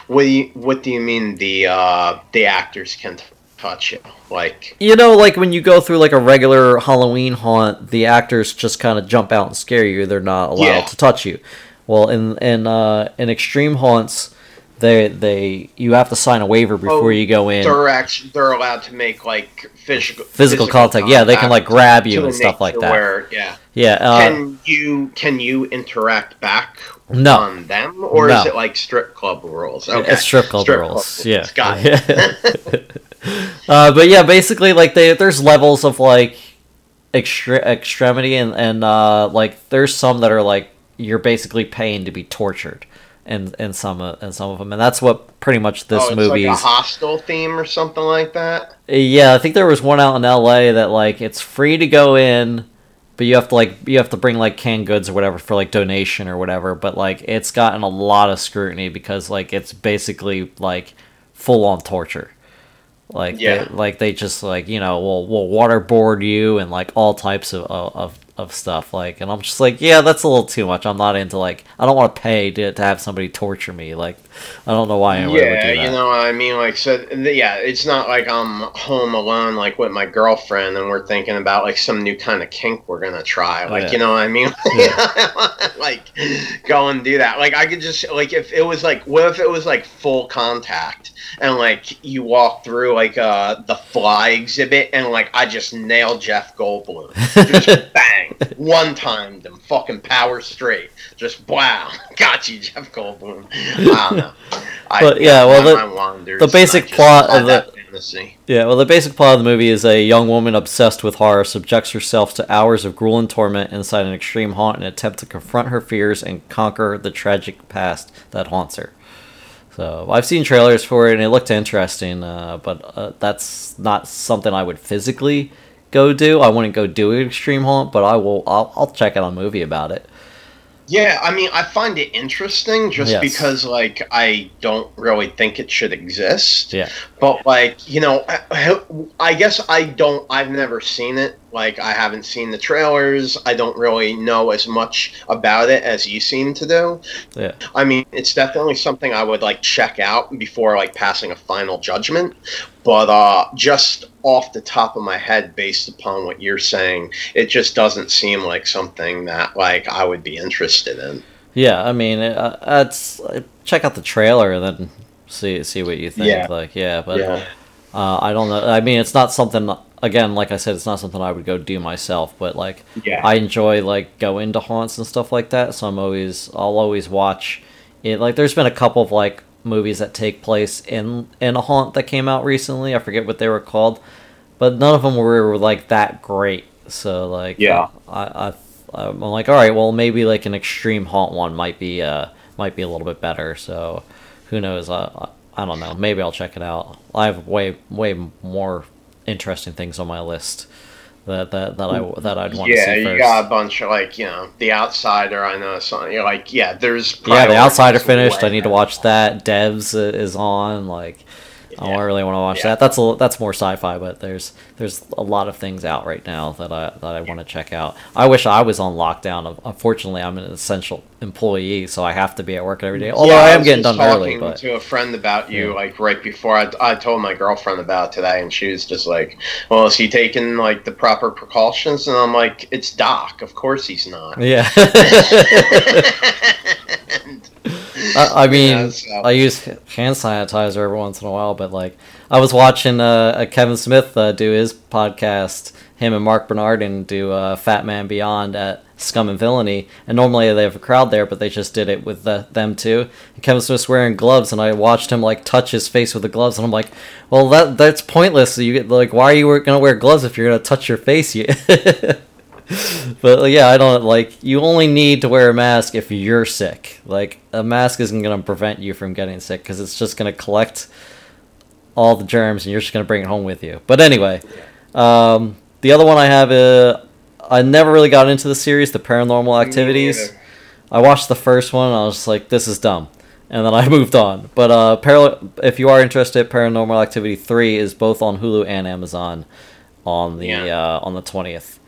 What do you mean the actors can touch you? Like, you know, like when you go through like a regular Halloween haunt, the actors just kind of jump out and scare you. They're not allowed to touch you. Well, in extreme haunts, you have to sign a waiver before you go in. They're allowed to make like physical contact. Yeah, they can like grab you and stuff like that. Can you interact back on them, or is it like strip club rules? Okay. It's strip club rules. Yeah, got it. But yeah, basically like there's levels of like extremity and like there's some that are like you're basically paying to be tortured. And some of them, and that's what pretty much this movie is. Like a hostel theme or something like that. Yeah, I think there was one out in LA that like it's free to go in, but you have to bring like canned goods or whatever for like donation or whatever. But like it's gotten a lot of scrutiny because like it's basically like full on torture. Like they just like, you know, we'll waterboard you and like all types of stuff, like, and I'm just like, yeah, that's a little too much. I'm not into like, I don't want to pay to have somebody torture me. Like, I don't know why anyone would do that. You know what I mean? Like, so yeah, it's not like I'm home alone, like with my girlfriend, and we're thinking about like some new kind of kink we're gonna try. Like, you know what I mean? Like, go and do that. Like, I could just like, what if it was like full contact, and like you walk through like the Fly exhibit, and like I just nailed Jeff Goldblum. Just bang. One time, them fucking power straight. Just wow, got you, Jeff Goldblum. I don't know. The basic plot of the fantasy. Yeah, well, the basic plot of the movie is a young woman obsessed with horror subjects herself to hours of gruel and torment inside an extreme haunt in an attempt to confront her fears and conquer the tragic past that haunts her. So I've seen trailers for it and it looked interesting, but that's not something I would physically go do. I wouldn't go do an extreme haunt, but I'll check out a movie about it. Yeah, I mean, I find it interesting just because like I don't really think it should exist. Yeah, but like, you know, I guess I've never seen it. Like, I haven't seen the trailers. I don't really know as much about it as you seem to do. Yeah, I mean, it's definitely something I would like check out before like passing a final judgment, but just off the top of my head, based upon what you're saying, it just doesn't seem like something that like I would be interested in. Yeah, I mean, it's check out the trailer and then see what you think. Yeah. Like, yeah, but yeah. I don't know. I mean, it's not something. Again, like I said, it's not something I would go do myself. But like, yeah. I enjoy like going to haunts and stuff like that. So I'll always watch it. Like, there's been a couple of like movies that take place in a haunt that came out recently. I forget what they were called, but none of them were like that great. So like, yeah, I'm like, all right, well, maybe like an extreme haunt one might be a little bit better. So who knows? I don't know. Maybe I'll check it out. I have way more interesting things on my list that I'd want to see first. Yeah, you got a bunch of like, you know, The Outsider. I know something. You're like, yeah, there's The Outsider finished. I need to watch that. Devs is on. Like, yeah. I don't really want to watch that. That's more sci-fi, but there's a lot of things out right now that I want to check out. I wish I was on lockdown. Unfortunately, I'm an essential employee, so I have to be at work every day. Although I am getting done early. But to a friend about you, like right before I told my girlfriend about today, and she was just like, "Well, is he taking like the proper precautions?" And I'm like, "It's Doc. Of course he's not." Yeah. I mean, I use hand sanitizer every once in a while, but like I was watching Kevin Smith do his podcast, him and Mark Bernardin do Fat Man Beyond at Scum and Villainy, and normally they have a crowd there, but they just did it with them too. And Kevin Smith's wearing gloves, and I watched him like touch his face with the gloves, and I'm like, well, that's pointless. So you get like, why are you gonna wear gloves if you're gonna touch your face? But yeah, I don't like. You only need to wear a mask if you're sick. Like, a mask isn't gonna prevent you from getting sick because it's just gonna collect all the germs and you're just gonna bring it home with you. But anyway, the other one I have, I never really got into the series, The Paranormal Activities. I watched the first one and I was just like, this is dumb, and then I moved on. But if you are interested, Paranormal Activity 3 is both on Hulu and Amazon on the 20th.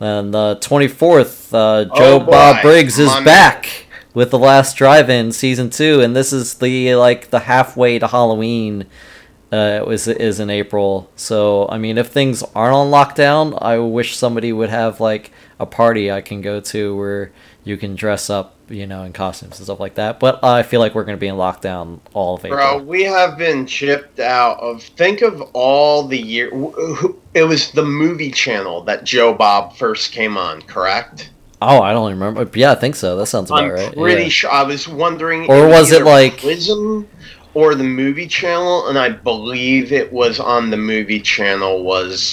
And the 24th, Bob Briggs is back with The Last Drive-In Season 2, and this is the halfway to Halloween is in April. So, I mean, if things aren't on lockdown, I wish somebody would have, like, a party I can go to where you can dress up, you know, in costumes and stuff like that. But I feel like we're going to be in lockdown all of April. Bro, we have been chipped out of... Think of all the year... It was the movie channel that Joe Bob first came on, correct? Oh, I don't remember. Yeah, I think so. That sounds about right. I'm pretty sure. I was wondering... Or was it like... Prism or the movie channel, and I believe it was on the movie channel, was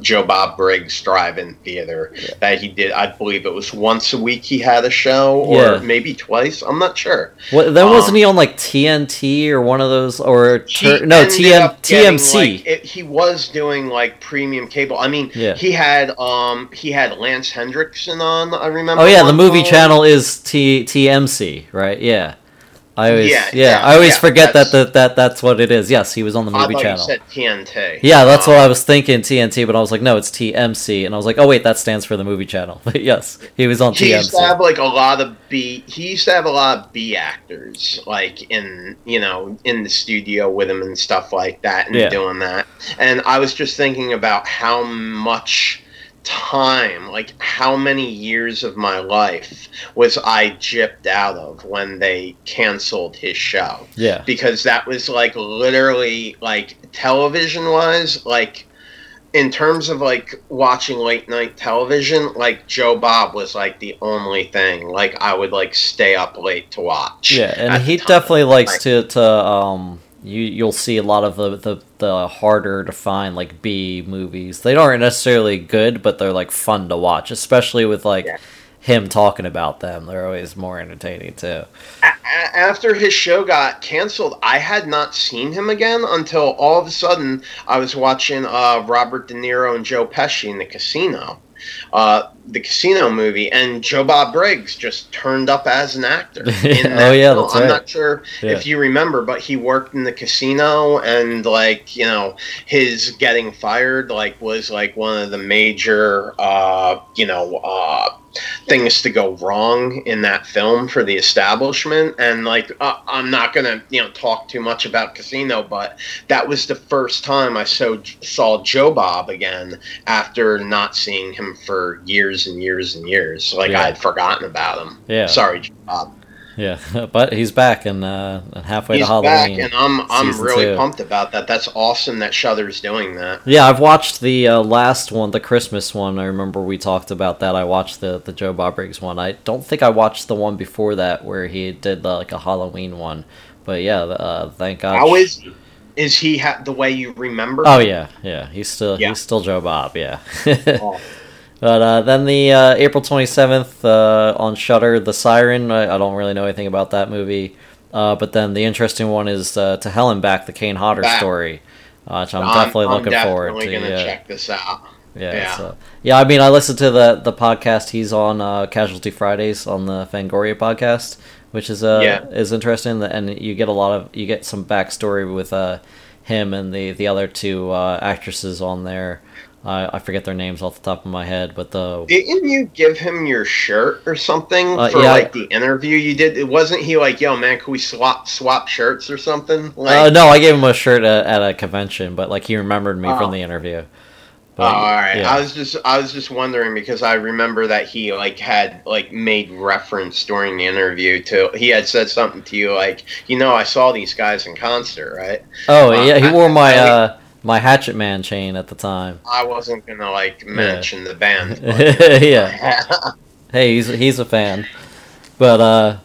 Joe Bob Briggs Drive-In Theater that he did. I believe it was once a week he had a show, or maybe twice. I'm not sure. Well, then wasn't he on like TNT or one of those, or TMC? Like, he was doing like premium cable. I mean, he had Lance Hendrickson on. I remember. Oh yeah, the movie channel is TMC, right? Yeah. I always forget that's what it is. Yes, he was on the movie channel. I thought you said TNT. Yeah, that's what I was thinking, TNT, but I was like, no, it's TMC, and I was like, oh wait, that stands for the movie channel. But yes, he was on TMC. He used to have a lot of B actors, like in the studio with him and stuff like that, and doing that. And I was just thinking about how much time, like how many years of my life was I gypped out of when they canceled his show? Yeah, because that was like literally like television wise, like in terms of like watching late night television, like Joe Bob was like the only thing like I would like stay up late to watch. Yeah, and he definitely likes to You'll see a lot of the harder to find like B movies. They aren't necessarily good, but they're like fun to watch, especially with like him talking about them. They're always more entertaining too. After his show got canceled, I had not seen him again until all of a sudden I was watching Robert De Niro and Joe Pesci in the Casino movie, and Joe Bob Briggs just turned up as an actor in that. That's right. I'm not sure if you remember, but he worked in the Casino, and like, you know, his getting fired like was like one of the major things to go wrong in that film for the establishment. And like, I'm not gonna talk too much about Casino, but that was the first time I saw Joe Bob again after not seeing him for years and years and years. Like, yeah. I had forgotten about him. Yeah, sorry, Joe Bob. Yeah, but he's back and halfway to Halloween. He's back, and I'm really pumped about that. That's awesome that Shudder's doing that. Yeah, I've watched the last one, the Christmas one. I remember we talked about that. I watched the Joe Bob Briggs one. I don't think I watched the one before that where he did like a Halloween one. But yeah, thank God. How is he the way you remember? Oh yeah, yeah. He's still Joe Bob. Yeah. Oh. But then the April 27th on Shudder, The Siren. I don't really know anything about that movie. But then the interesting one is To Hell and Back, the Kane Hodder story, which I'm definitely looking forward to. I'm going to check this out. Yeah. So, yeah, I mean, I listened to the podcast he's on, Casualty Fridays, on the Fangoria podcast, which is interesting. And you get some backstory with him and the other two actresses on there. I forget their names off the top of my head, but didn't you give him your shirt or something for the interview you did? It wasn't he like, yo man, can we swap shirts or something? Like, no, I gave him a shirt at a convention, but like he remembered me from the interview. But, all right, yeah. I was just wondering because I remember that he like had like made reference during the interview to he had said something to you like, I saw these guys in concert, right? Oh yeah, he wore my. My Hatchet Man chain at the time. I wasn't gonna mention the band. But yeah. Hey, he's a fan. But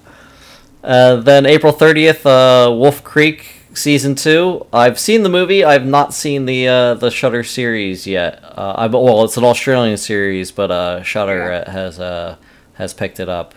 then April 30th, Wolf Creek season 2. I've seen the movie. I've not seen the Shudder series yet. It's an Australian series, but Shudder has picked it up.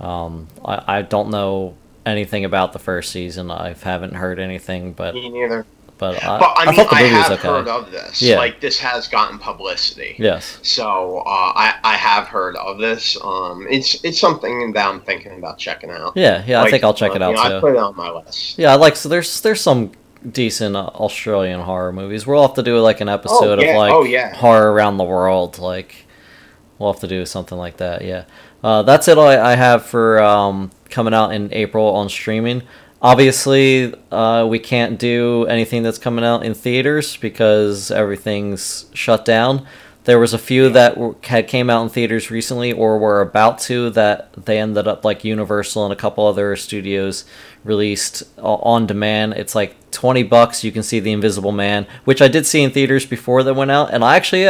I don't know anything about the first season. I haven't heard anything, but me neither. But I have heard of this. Yeah. Like, this has gotten publicity. Yes. So I have heard of this. It's something that I'm thinking about checking out. Yeah, I think I'll check it out too. I put it on my list. Yeah, so there's some decent Australian horror movies. We'll have to do like an episode of horror around the world. Like, we'll have to do something like that. Yeah. That's it. I have for coming out in April on streaming. Obviously, we can't do anything that's coming out in theaters because everything's shut down. There was a few that came out in theaters recently or were about to that they ended up like Universal and a couple other studios released on demand. It's like $20. You can see The Invisible Man, which I did see in theaters before that went out, and I actually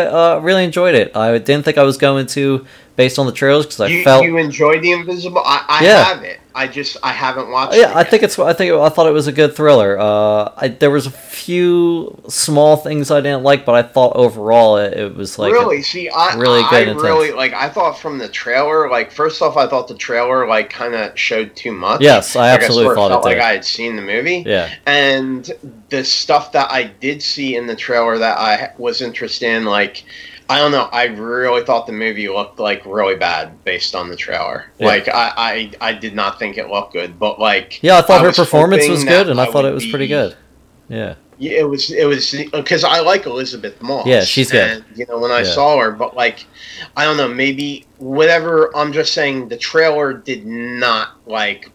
really enjoyed it. I didn't think I was going to based on the trailers because I felt you enjoyed The Invisible. I have it. I haven't watched it. Yeah, I thought it was a good thriller. There was a few small things I didn't like, but I thought overall it was like really. I thought from the trailer. Like, first off, I thought the trailer like kind of showed too much. Yes, I absolutely thought it did. Like I had seen the movie. Yeah, and the stuff that I did see in the trailer that I was interested in, like. I don't know. I really thought the movie looked like really bad based on the trailer. Yeah. Like I did not think it looked good, but like yeah, I thought her performance was good, and I thought it was pretty good. Yeah, it was because I like Elizabeth Moss. Yeah, she's good. And, when I saw her, but like I don't know, maybe whatever. I'm just saying the trailer did not like.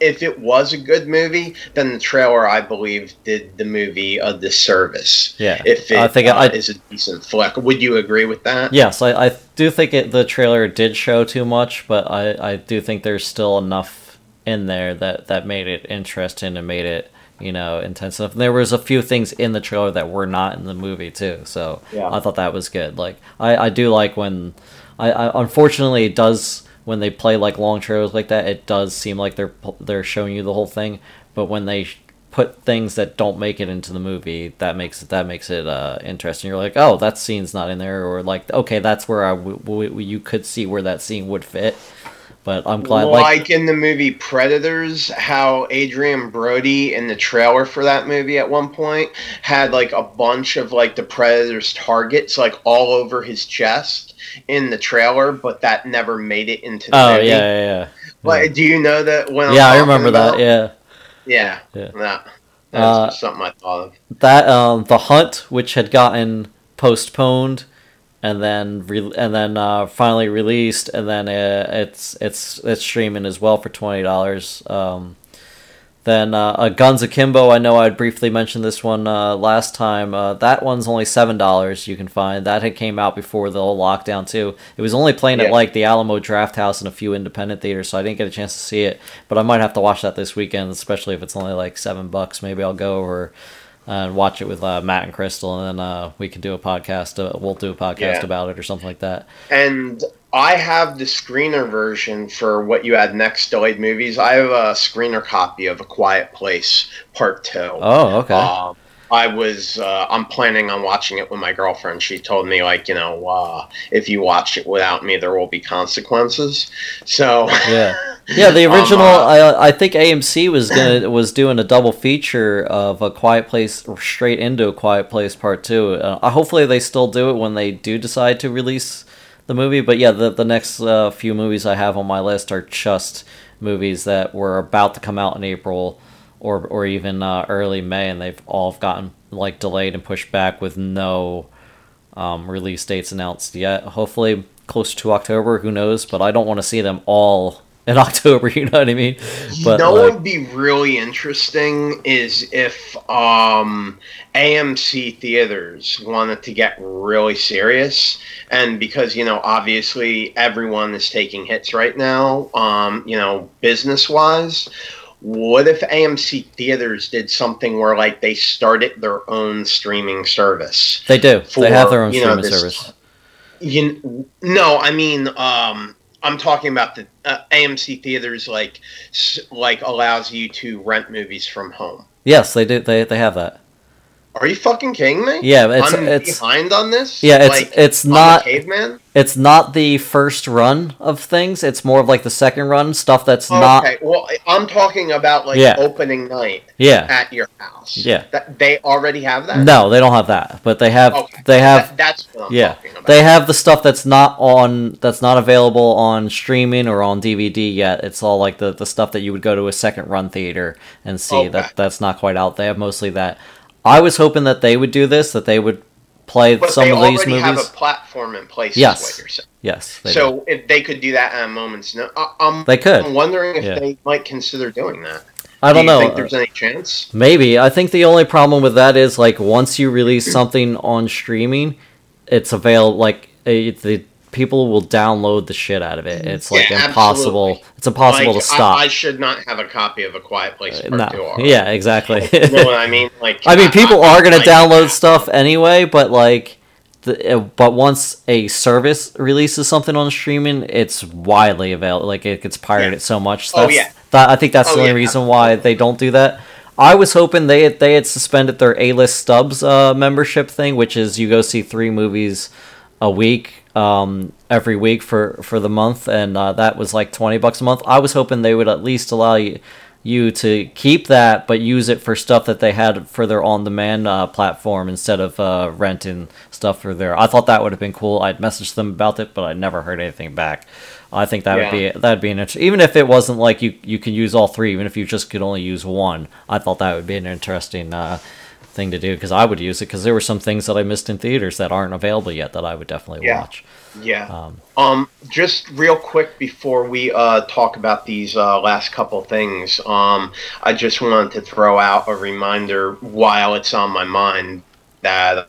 If it was a good movie, then the trailer, I believe, did the movie a disservice. Yeah, if it is a decent flick, would you agree with that? Yes, I do think the trailer did show too much, but I do think there's still enough in there that made it interesting and made it intense enough. And there was a few things in the trailer that were not in the movie too, so yeah. I thought that was good. Like I do like when I unfortunately it does. When they play like long trailers like that, it does seem like they're showing you the whole thing. But when they put things that don't make it into the movie, that makes it interesting. You're like, oh, that scene's not in there, or like, okay, that's where you could see where that scene would fit. But I'm glad, like in the movie Predators, how Adrian Brody in the trailer for that movie at one point had like a bunch of like the Predator's targets like all over his chest in the trailer, but that never made it into the movie. Yeah. Like, do you know that? When I remember that. Yeah. That was something I thought of. That The Hunt, which had gotten postponed. and then finally released, and then it's streaming as well for $20. Then Guns Akimbo, I know I briefly mentioned this one last time. That one's only $7 you can find. That had came out before the whole lockdown, too. It was only playing at, like, the Alamo Drafthouse and a few independent theaters, so I didn't get a chance to see it. But I might have to watch that this weekend, especially if it's only, like, $7. Maybe I'll go over and watch it with Matt and Crystal, and then we can do a podcast. We'll do a podcast about it or something like that. And I have the screener version for What You Had Next, Delayed Movies. I have a screener copy of A Quiet Place Part 2. Oh, okay. I'm planning on watching it with my girlfriend. She told me, like, you know, if you watch it without me, there will be consequences. So yeah. The original, I think AMC was doing a double feature of A Quiet Place straight into A Quiet Place Part 2. Hopefully they still do it when they do decide to release the movie, but yeah, the next few movies I have on my list are just movies that were about to come out in April or even early May, and they've all gotten, like, delayed and pushed back with no release dates announced yet. Hopefully close to October, who knows, but I don't want to see them all in October, you know what I mean? But, you know, what would be really interesting is if AMC theaters wanted to get really serious, and because, you know, obviously everyone is taking hits right now, you know, business-wise. What if AMC theaters did something where, like, they started their own streaming service? They do. They have their own streaming service. I'm talking about the AMC theaters, like allows you to rent movies from home. Yes, they do. They have that. Are you fucking kidding me? Yeah, I'm behind on this. Yeah, it's not caveman. It's not the first run of things. It's more of like the second run stuff that's not. Okay, well, I'm talking about opening night. Yeah. At your house. Yeah. They already have that. No, they don't have that, but they have. Okay. They have. That's what I'm talking about. They have the stuff that's not available on streaming or on DVD yet. It's all like the stuff that you would go to a second run theater and see. Okay. That's not quite out. They have mostly that. I was hoping that they would do this, that they would play some of these movies. But they already have a platform in place. Yes. Is what you're saying. Yes. So if they could do that at a moment's notice, they could. I'm wondering if they might consider doing that. I don't know. Do you think there's any chance? Maybe. I think the only problem with that is, like, once you release something on streaming, it's available. Like, the people will download the shit out of it. It's impossible. Absolutely. It's impossible to stop. I should not have a copy of A Quiet Place Part 2 already. Yeah, exactly. You know what I mean? People are going to download stuff anyway, but but once a service releases something on streaming, it's widely available. Like, it gets pirated so much. I think that's the only reason why they don't do that. I was hoping they had suspended their A-List Stubs membership thing, which is you go see 3 movies a week, every week for the month, and that was like $20 a month. I was hoping they would at least allow you to keep that, but use it for stuff that they had for their on-demand platform instead of renting stuff for there. I thought that would have been cool. I'd messaged them about it, but I never heard anything back. I think that'd be an interesting, even if it wasn't like you can use all 3, even if you just could only use one. I thought that would be an interesting thing to do, because I would use it, because there were some things that I missed in theaters that aren't available yet that I would definitely watch. Yeah. Just real quick before we talk about these last couple things, I just wanted to throw out a reminder while it's on my mind that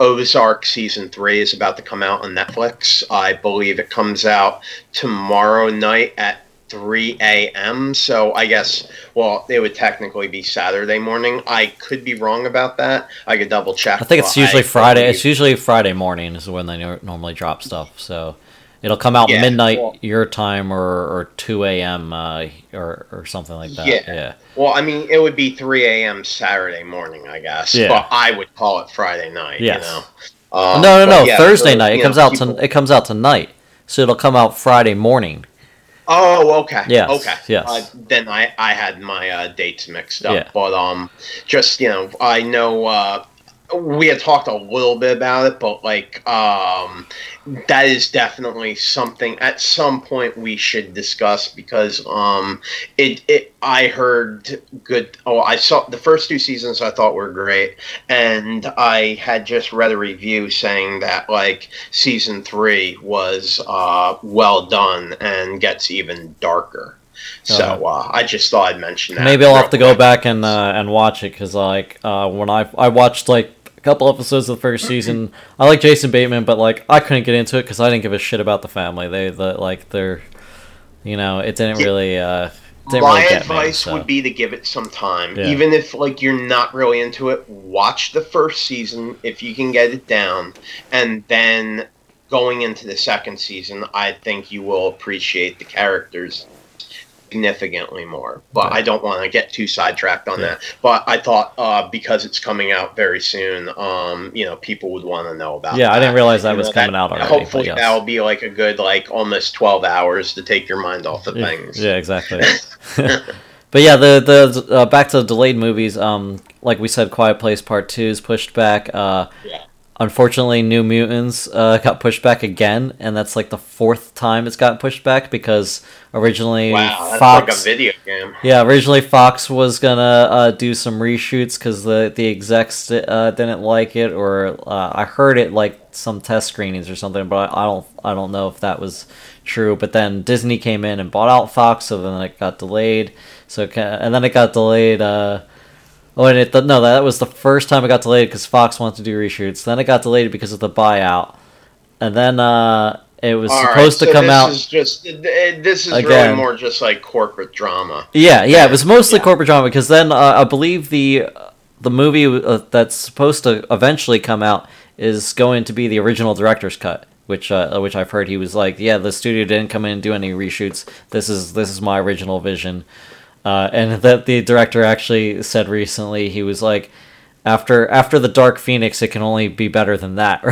Ozark Season 3 is about to come out on Netflix. I believe it comes out tomorrow night at 3 a.m. So I guess, well, it would technically be Saturday morning. I could be wrong about that. I could double check. I think it's usually Friday. It's usually Friday morning is when they normally drop stuff. So it'll come out midnight your time or 2 a.m. Or something like that. Yeah. Well, I mean, it would be 3 a.m. Saturday morning, I guess. Yeah. But I would call it Friday night. Yes. You know. No. Yeah, Thursday night. It comes out tonight. So it'll come out Friday morning. Oh, okay. Yes, okay. Yes. Then I had my dates mixed up. Yeah. But just, you know, I know we had talked a little bit about it, but like that is definitely something at some point we should discuss, because I heard good. Oh, I saw the first two seasons. I thought were great, and I had just read a review saying that like season 3 was well done and gets even darker. So I just thought I'd mention that. Maybe I'll have to go back and watch it, because like when I watched like a couple episodes of the first season, I like Jason Bateman, but like I couldn't get into it because I didn't give a shit about the family. It didn't really. My advice would be to give it some time, even if like you're not really into it. Watch the first season if you can get it down, and then going into the second season, I think you will appreciate the characters significantly more. But I don't want to get too sidetracked on that. But I thought because it's coming out very soon, people would want to know about that. I didn't realize that was coming out already. Hopefully that'll be like a good like almost 12 hours to take your mind off of things. Yeah, exactly. But yeah, the back to the delayed movies, like we said, Quiet Place Part 2 is pushed back. Unfortunately, New Mutants got pushed back again, and that's like the 4th time it's gotten pushed back, because originally Fox, like a video game. Yeah, originally Fox was gonna do some reshoots because the execs didn't like it, or I heard it like some test screenings or something, but I don't know if that was true. But then Disney came in and bought out Fox, so then it got delayed. And then it got delayed. That was the first time it got delayed because Fox wanted to do reshoots. Then it got delayed because of the buyout, and then it was supposed to come out. This is really more just like corporate drama. Yeah, it was mostly corporate drama, because then I believe the movie that's supposed to eventually come out is going to be the original director's cut, which I've heard he was like, the studio didn't come in and do any reshoots. This is my original vision. And that the director actually said recently, he was like, after the Dark Phoenix, it can only be better than that,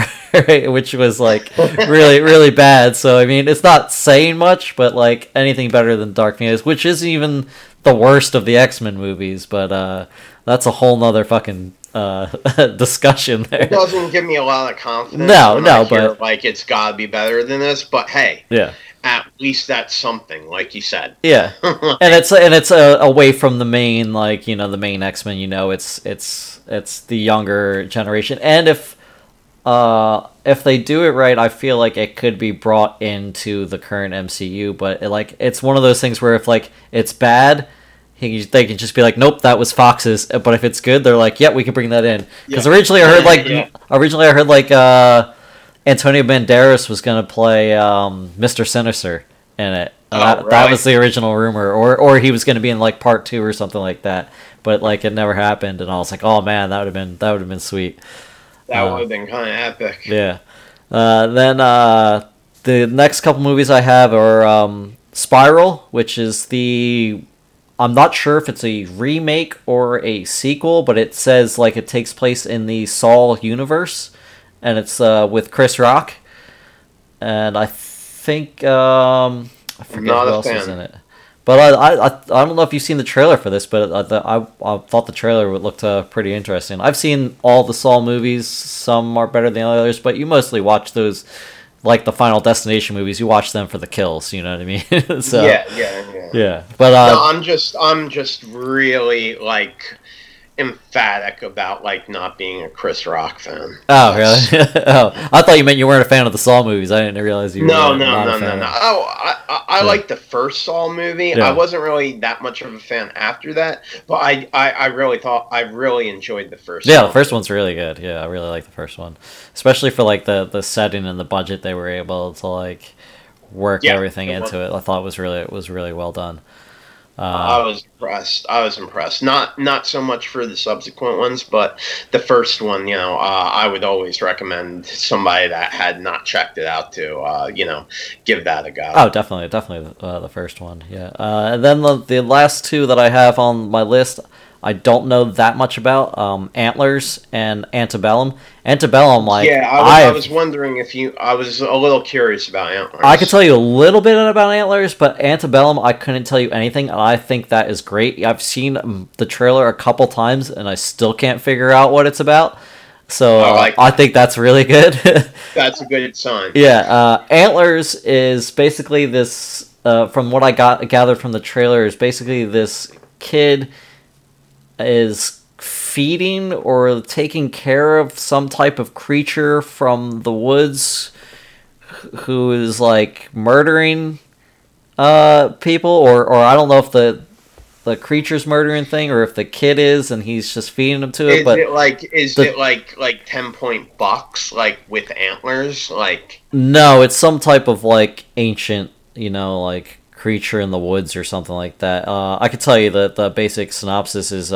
right? Which was like really, really bad. So I mean, it's not saying much, but like anything better than Dark Phoenix, which isn't even the worst of the X-Men movies, but that's a whole nother fucking discussion there. It doesn't give me a lot of confidence. But it's gotta be better than this. But hey, at least that's something, like you said. Yeah, and it's away from the main, like, you know, the main X-Men. You know, it's the younger generation, and if they do it right, I feel like it could be brought into the current MCU. But it's one of those things where if like it's bad, they can just be like, nope, that was Fox's. But if it's good, they're like, we can bring that in. Because originally I heard like. Antonio Banderas was going to play Mr. Sinister in it. That was the original rumor, or he was going to be in like Part 2 or something like that. But like it never happened, and I was like, oh man, that would have been sweet. That would have been kind of epic. Yeah. Then the next couple movies I have are Spiral, which is I'm not sure if it's a remake or a sequel, but it says like it takes place in the Saw universe. And it's with Chris Rock, and I think I forget who else is in it. But I don't know if you've seen the trailer for this, but I thought the trailer looked pretty interesting. I've seen all the Saw movies; some are better than others, but you mostly watch those, like the Final Destination movies. You watch them for the kills, you know what I mean? So, yeah. But I'm just really like emphatic about like not being a Chris Rock fan. Oh, really? I thought you meant you weren't a fan of the Saw movies. I didn't realize you were not a fan. I liked the first Saw movie. Yeah. I wasn't really that much of a fan after that, but I really thought I really enjoyed the first one. Yeah, the first one's really good. Yeah, I really like the first one, especially for like the setting and the budget they were able to like work everything into it. I thought it was really well done. I was impressed. Not so much for the subsequent ones, but the first one, you know, I would always recommend somebody that had not checked it out to, give that a go. Oh, definitely the first one. Yeah. And then the last two that I have on my list, I don't know that much about Antlers and Antebellum. Antebellum, like I was wondering if you. I was a little curious about Antlers. I could tell you a little bit about Antlers, but Antebellum, I couldn't tell you anything, and I think that is great. I've seen the trailer a couple times, and I still can't figure out what it's about. So I think that's really good. That's a good sign. Yeah. Antlers is basically this, from what I gathered from the trailer, is basically this kid is feeding or taking care of some type of creature from the woods who is like murdering people, or I don't know if the creature's murdering thing, or if the kid is, and he's just feeding them to it. Is it like 10-point bucks, like with antlers, like? No, it's some type of like ancient, like creature in the woods or something like that. I could tell you that the basic synopsis is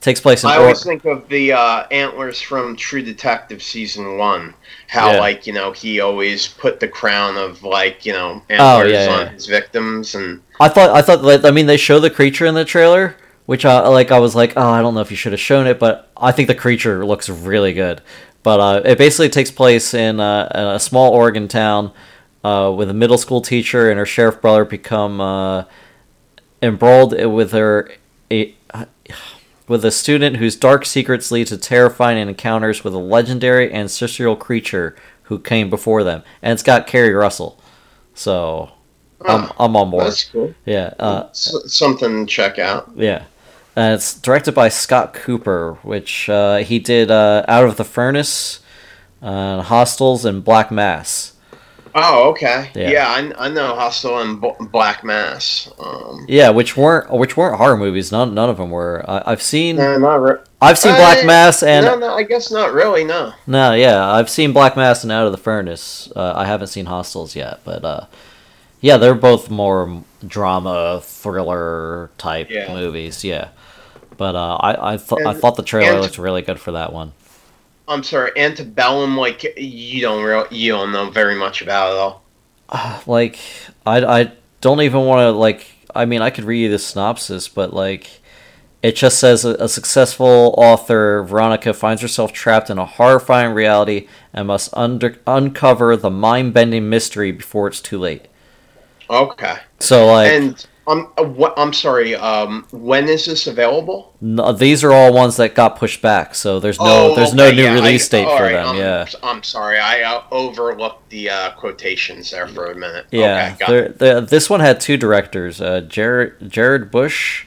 takes place in. I always think of the antlers from True Detective season 1. How he always put the crown of antlers on his victims, and. I thought they show the creature in the trailer, which I don't know if you should have shown it, but I think the creature looks really good. But it basically takes place in a small Oregon town with a middle school teacher and her sheriff brother become embroiled with a student whose dark secrets lead to terrifying encounters with a legendary ancestral creature who came before them. And it's got Kerry Russell, so. I'm on board. That's cool. Yeah. Something to check out. Yeah. And it's directed by Scott Cooper, which he did Out of the Furnace, Hostels, and Black Mass. Oh, okay. Yeah, I know Hostel and Black Mass. Which weren't horror movies. None of them were. I've seen Black Mass and no, I guess not really. No. No, yeah, I've seen Black Mass and Out of the Furnace. I haven't seen Hostels yet, but. Yeah, they're both more drama, thriller type movies. Yeah, but I thought the trailer looked really good for that one. I'm sorry, Antebellum. Like you don't know very much about it at all. I don't even want to . I mean, I could read you the synopsis, but it just says a successful author, Veronica, finds herself trapped in a horrifying reality and must uncover the mind-bending mystery before it's too late. Okay. So and I'm sorry. When is this available? No, these are all ones that got pushed back. So there's no new release date for them. I'm sorry. I overlooked the quotations there for a minute. Yeah. Okay, this one had two directors: Jared Bush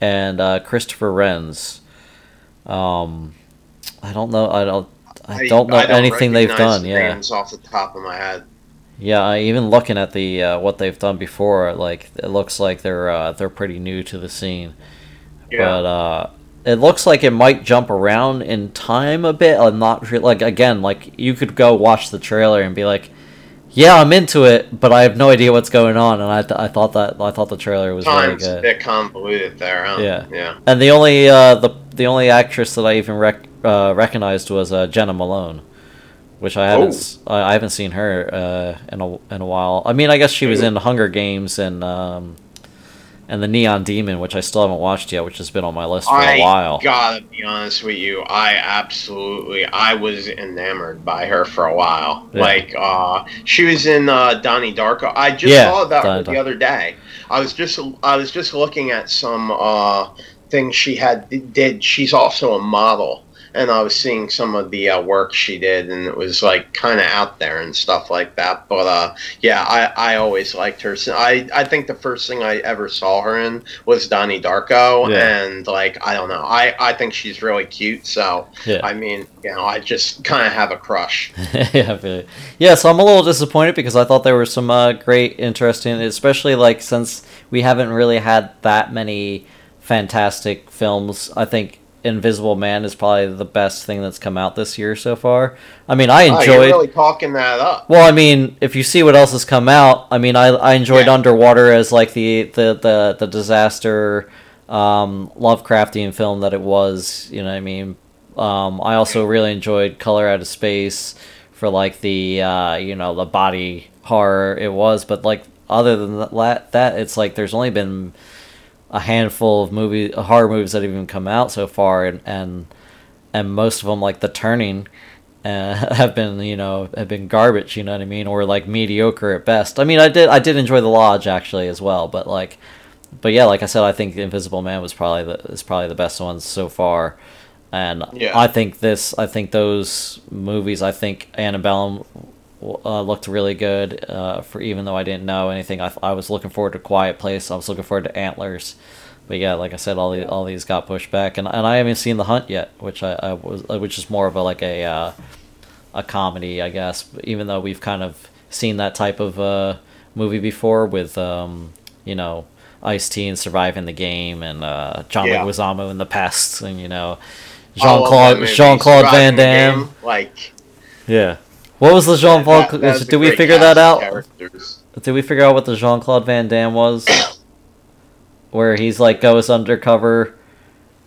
and Christopher Renz. I don't know anything they've done. Yeah. Off the top of my head. Yeah, even looking at the what they've done before, it looks like they're pretty new to the scene. Yeah. But it looks like it might jump around in time a bit. I'm not sure. You could go watch the trailer and be like, "Yeah, I'm into it," but I have no idea what's going on. And I thought the trailer was really good. Time's a bit convoluted there. Huh? Yeah. And the only the only actress that I even recognized was Jenna Malone. Which I haven't seen her in a while. I mean, I guess she was in Hunger Games and the Neon Demon, which I still haven't watched yet, which has been on my list for a while. I gotta be honest with you, I was enamored by her for a while. Yeah. She was in Donnie Darko. I just saw about her the other day. I was just looking at some things she did. She's also a model. And I was seeing some of the work she did, and it was kind of out there and stuff like that. But I always liked her. So I think the first thing I ever saw her in was Donnie Darko, and I don't know. I think she's really cute. So I mean, I just kind of have a crush. Yeah. So I'm a little disappointed because I thought there were some great, interesting, especially since we haven't really had that many fantastic films. I think. Invisible Man is probably the best thing that's come out this year so far. I mean, I enjoyed. You're really talking that up. Well, I mean, if you see what else has come out, I mean, I enjoyed Underwater as the disaster Lovecraftian film that it was. You know what I mean? I also really enjoyed Color Out of Space for the the body horror it was. But other than that, it's there's only been. A handful of horror movies that have even come out so far, and most of them The Turning have been garbage, you know what I mean, or mediocre at best. I mean, I did enjoy The Lodge actually as well, but yeah, like I said, I think Invisible Man was probably the best one so far. And yeah. I think those movies, Annabelle looked really good, for even though I didn't know anything. I was looking forward to Quiet Place. I was looking forward to Antlers. But yeah, like I said, all these got pushed back, and I haven't seen The Hunt yet, which which is more of a comedy, I guess. Even though we've kind of seen that type of movie before with Ice-T and Surviving the Game, and John Leguizamo in the past, and Jean-Claude Van Damme. What was the Jean-Claude? Did we figure that out? Characters. Did we figure out what the Jean-Claude Van Damme was? Where he's goes undercover,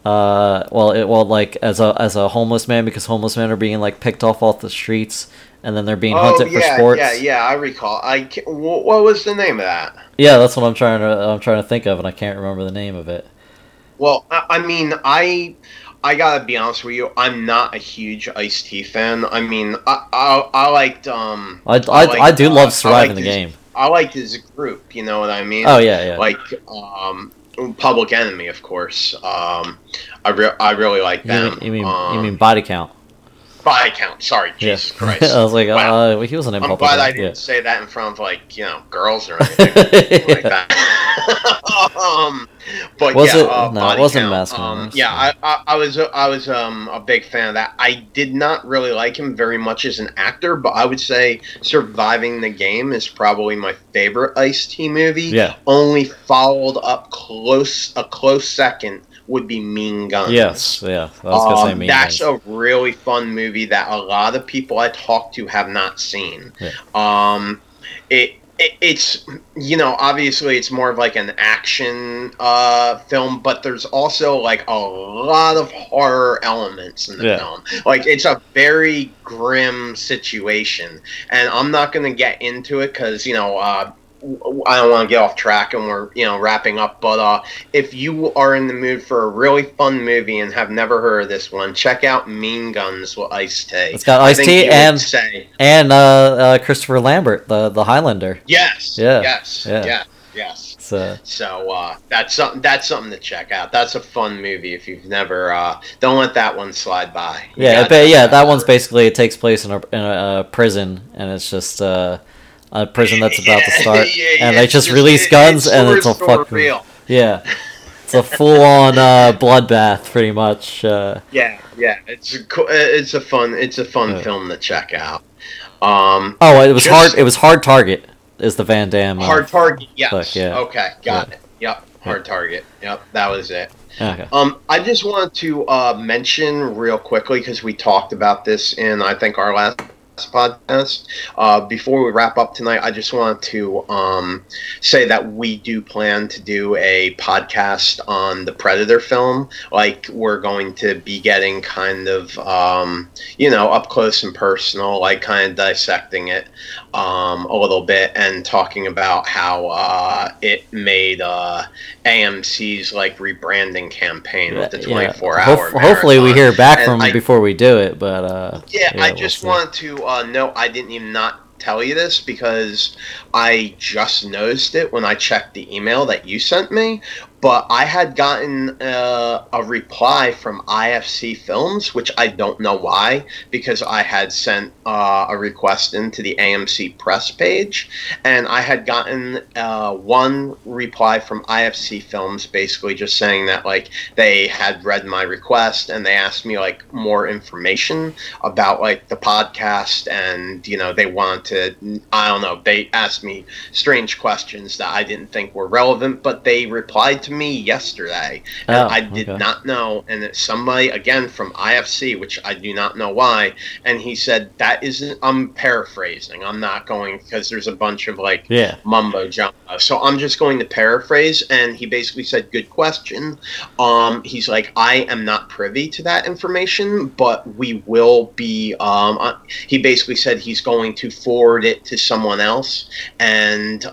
as a homeless man, because homeless men are being picked off the streets, and then they're being hunted for sports. I recall. What was the name of that? Yeah, that's what I'm trying to think of, and I can't remember the name of it. Well, I gotta be honest with you. I'm not a huge Ice-T fan. I mean, I liked I love Surviving the Game. I liked as a group, you know what I mean? Oh, yeah. Public Enemy, of course. I really like them. You mean Body Count? Body Count, sorry, Jesus Christ. I was like, wow. He wasn't in Public Enemy. I'm glad I didn't say that in front of, girls or anything like that. It wasn't Mask Hunters. I was a big fan of that. I did not really like him very much as an actor, but I would say Surviving the Game is probably my favorite Ice-T movie. Yeah. Only followed up a close second would be Mean Guns. Yes, yeah. I was gonna say Mean Guns. That's a really fun movie that a lot of people I talk to have not seen. Yeah. It's obviously it's more of an action film, but there's also a lot of horror elements in the film. It's a very grim situation, and I'm not going to get into it because I don't want to get off track, and we're wrapping up. But if you are in the mood for a really fun movie and have never heard of this one, check out Mean Guns with Ice-T. It's got Ice-T and Christopher Lambert, the Highlander. Yes. Yeah. Yes. Yeah. Yeah. Yes. So that's something. That's something to check out. That's a fun movie if you've never. Don't let that one slide by. That one's basically it takes place in a prison, and it's just. A prison that's about to start, and they just release guns, and it's a fucking real. It's a full-on bloodbath, pretty much. It's a fun film to check out. It was Hard Target is the Van Damme. Hard Target, yes. Okay, got it. Yep, Hard Target. Yep, that was it. Okay. I just wanted to mention real quickly because we talked about this in I think our last podcast. Before we wrap up tonight, I just want to say that we do plan to do a podcast on the Predator film. We're going to be getting kind of up close and personal, kind of dissecting it a little bit and talking about how it made AMC's rebranding campaign with the 24-hour marathon. Hopefully we hear back from them before we do it, but I just want to no, I didn't even not tell you this because I just noticed it when I checked the email that you sent me, but I had gotten a reply from IFC Films, which I don't know why, because I had sent a request into the AMC press page, and I had gotten one reply from IFC Films basically just saying that they had read my request, and they asked me more information about the podcast, and they wanted they asked me strange questions that I didn't think were relevant, but they replied to me yesterday, and I did not know. And it's somebody again from IFC, which I do not know why, and he said that isn't. I'm paraphrasing. I'm not going because there's a bunch of mumbo jumbo. So I'm just going to paraphrase. And he basically said, "Good question." He's I am not privy to that information, but we will be. He basically said he's going to forward it to someone else and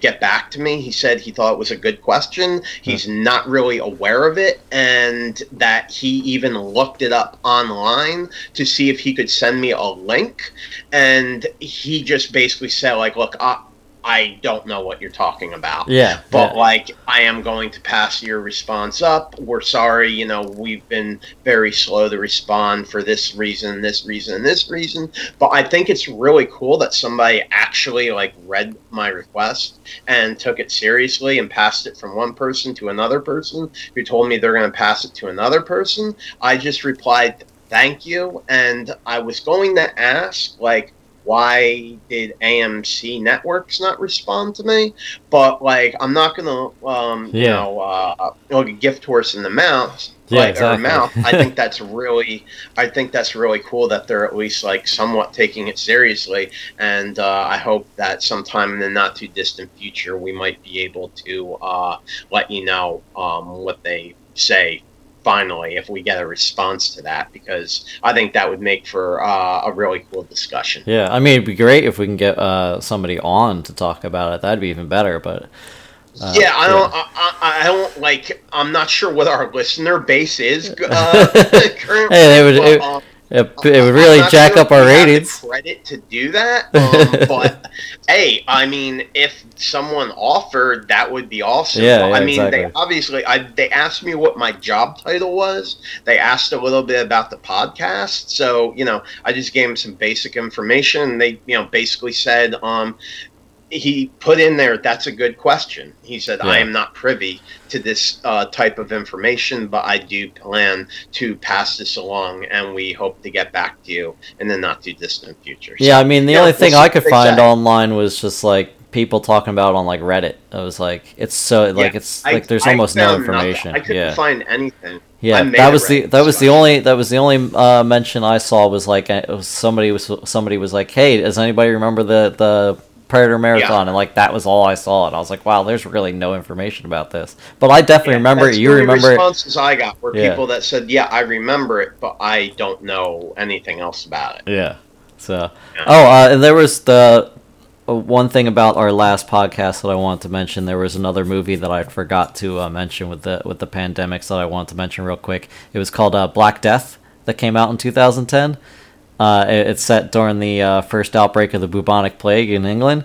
get back to me. He said he thought it was a good question. He's not really aware of it, and that he even looked it up online to see if he could send me a link. And he just basically said, look, I don't know what you're talking about. Yeah. But, like, I am going to pass your response up. We're sorry, you know, we've been very slow to respond for this reason. But I think it's really cool that somebody actually, like, read my request and took it seriously and passed it from one person to another person who told me they're going to pass it to another person. I just replied, thank you. And I was going to ask, like, why did AMC Networks not respond to me? But, like, I'm not going to, like a gift horse in the mouth. Yeah, like, exactly. I think that's really cool that they're at least, like, somewhat taking it seriously. And I hope that sometime in the not too distant future, we might be able to let you know what they say. Finally, if we get a response to that, because I think that would make for a really cool discussion. Yeah, I mean, it'd be great if we can get somebody on to talk about it. That'd be even better. But I'm not sure what our listener base is currently. Hey, it would really jack up our ratings. Credit to do that, but hey, I mean, if someone offered, that would be awesome. Yeah, I mean, exactly. They asked me what my job title was. They asked a little bit about the podcast, so you know, I just gave them some basic information. They, you know, basically said, he put in there, that's a good question. He said, yeah. I am not privy to this type of information, but I do plan to pass this along, and we hope to get back to you in the not-too-distant future. So, yeah, I mean, the only thing I could find online was just, like, people talking about on, like, Reddit. I was like, it's so, like, it's, like, there's almost no information. Nothing. I couldn't find anything. Yeah, that was the only mention I saw was, like, it was somebody was like, hey, does anybody remember the Predator Marathon? Yeah. And like that was all I saw, and I was like, wow, there's really no information about this. But I definitely remember it. You remember it. The responses I got were people that said, yeah, I remember it, but I don't know anything else about it. Yeah. So and there was the one thing about our last podcast that I wanted to mention. There was another movie that I forgot to mention with the pandemics that I wanted to mention real quick. It was called Black Death, that came out in 2010. It's set during the first outbreak of the bubonic plague in England,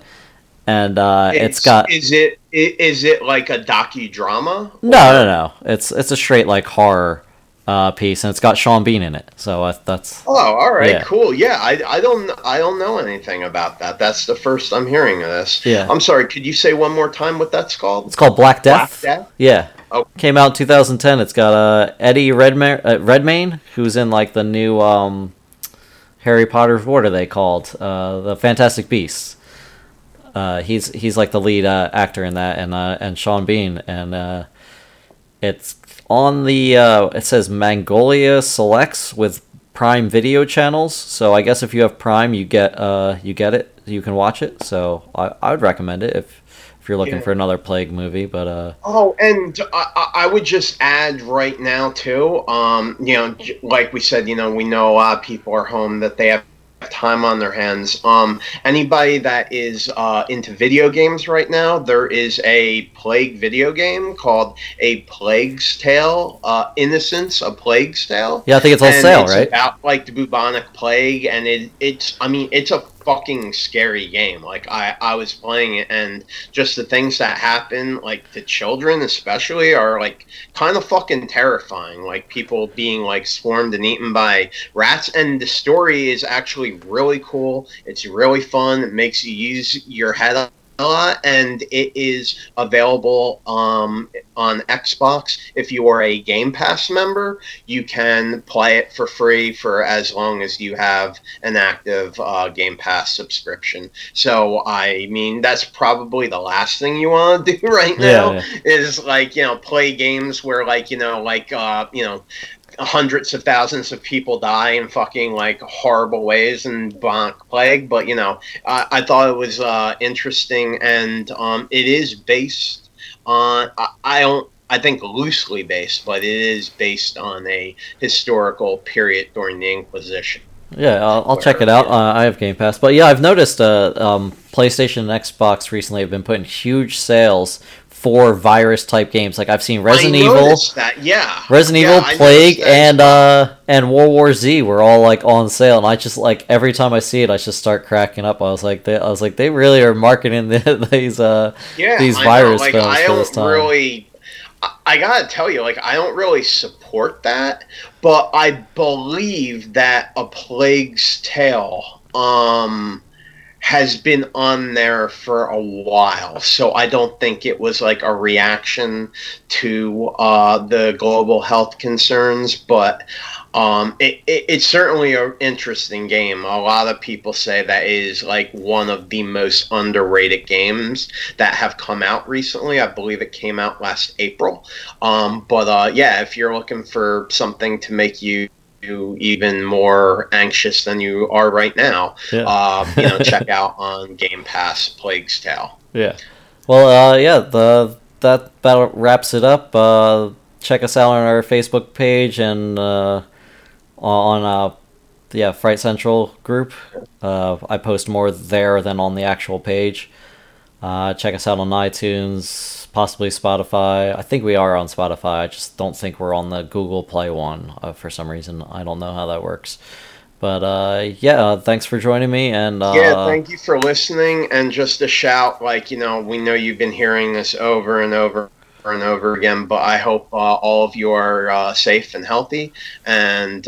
and Is it like a docudrama? Or? No. It's a straight like horror piece, and it's got Sean Bean in it. So that's. Oh, all right, cool. Yeah, I don't know anything about that. That's the first I'm hearing of this. Yeah. I'm sorry. Could you say one more time what that's called? It's called Black Death. Black Death. Yeah. Oh. Came out in 2010. It's got Eddie Redmayne, who's in like the new. Harry Potter's, what are they called? The Fantastic Beasts. He's like the lead actor in that, and Sean Bean, and it's on the it says Mangolia Selects with Prime Video channels. So I guess if you have Prime, you get it, you can watch it. So I would recommend it if you're looking for another plague movie, but and I would just add right now too, you know, like we said, you know, we know a lot of people are home that they have time on their hands. Anybody that is into video games right now, there is a plague video game called A Plague's Tale, Innocence, A Plague's Tale. Yeah, I think it's on sale, right? It's about like the bubonic plague, and it's a fucking scary game. Like I was playing it, and just the things that happen, like to children especially, are like kind of fucking terrifying, like people being like swarmed and eaten by rats. And the story is actually really cool. It's really fun. It makes you use your head up a lot, and it is available on Xbox. If you are a Game Pass member, you can play it for free for as long as you have an active Game Pass subscription. So, I mean, that's probably the last thing you want to do right now is, like, you know, play games where, like, you know, like, you know, hundreds of thousands of people die in fucking like horrible ways and bubonic plague. But you know, I thought it was interesting, and it is based on I think loosely based, but it is based on a historical period during the Inquisition. Yeah, I'll check it out. I have Game Pass, but yeah, I've noticed PlayStation and Xbox recently have been putting huge sales four virus type games. Like I've seen Resident Evil, Plague, and World War Z were all like on sale, and I just like every time I see it, I just start cracking up. I was like, they really are marketing these virus films for this time. I gotta tell you, like, I don't really support that, but I believe that A Plague's Tale has been on there for a while, so I don't think it was like a reaction to the global health concerns, but it's certainly an interesting game. A lot of people say that it is like one of the most underrated games that have come out recently. I believe it came out last April, but if you're looking for something to make you even more anxious than you are right now, check out on Game Pass Plague's Tale. That about wraps it up. Check us out on our Facebook page and on Fright Central group. I post more there than on the actual page. Check us out on iTunes, possibly Spotify. I think we are on Spotify. I just don't think we're on the Google Play one for some reason. I don't know how that works. But thanks for joining me. And thank you for listening. And just a shout, we know you've been hearing this over and over and over again, but I hope all of you are safe and healthy. And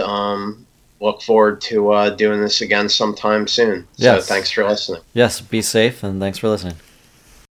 look forward to doing this again sometime soon. Yes. So thanks for listening. Yes, be safe, and thanks for listening.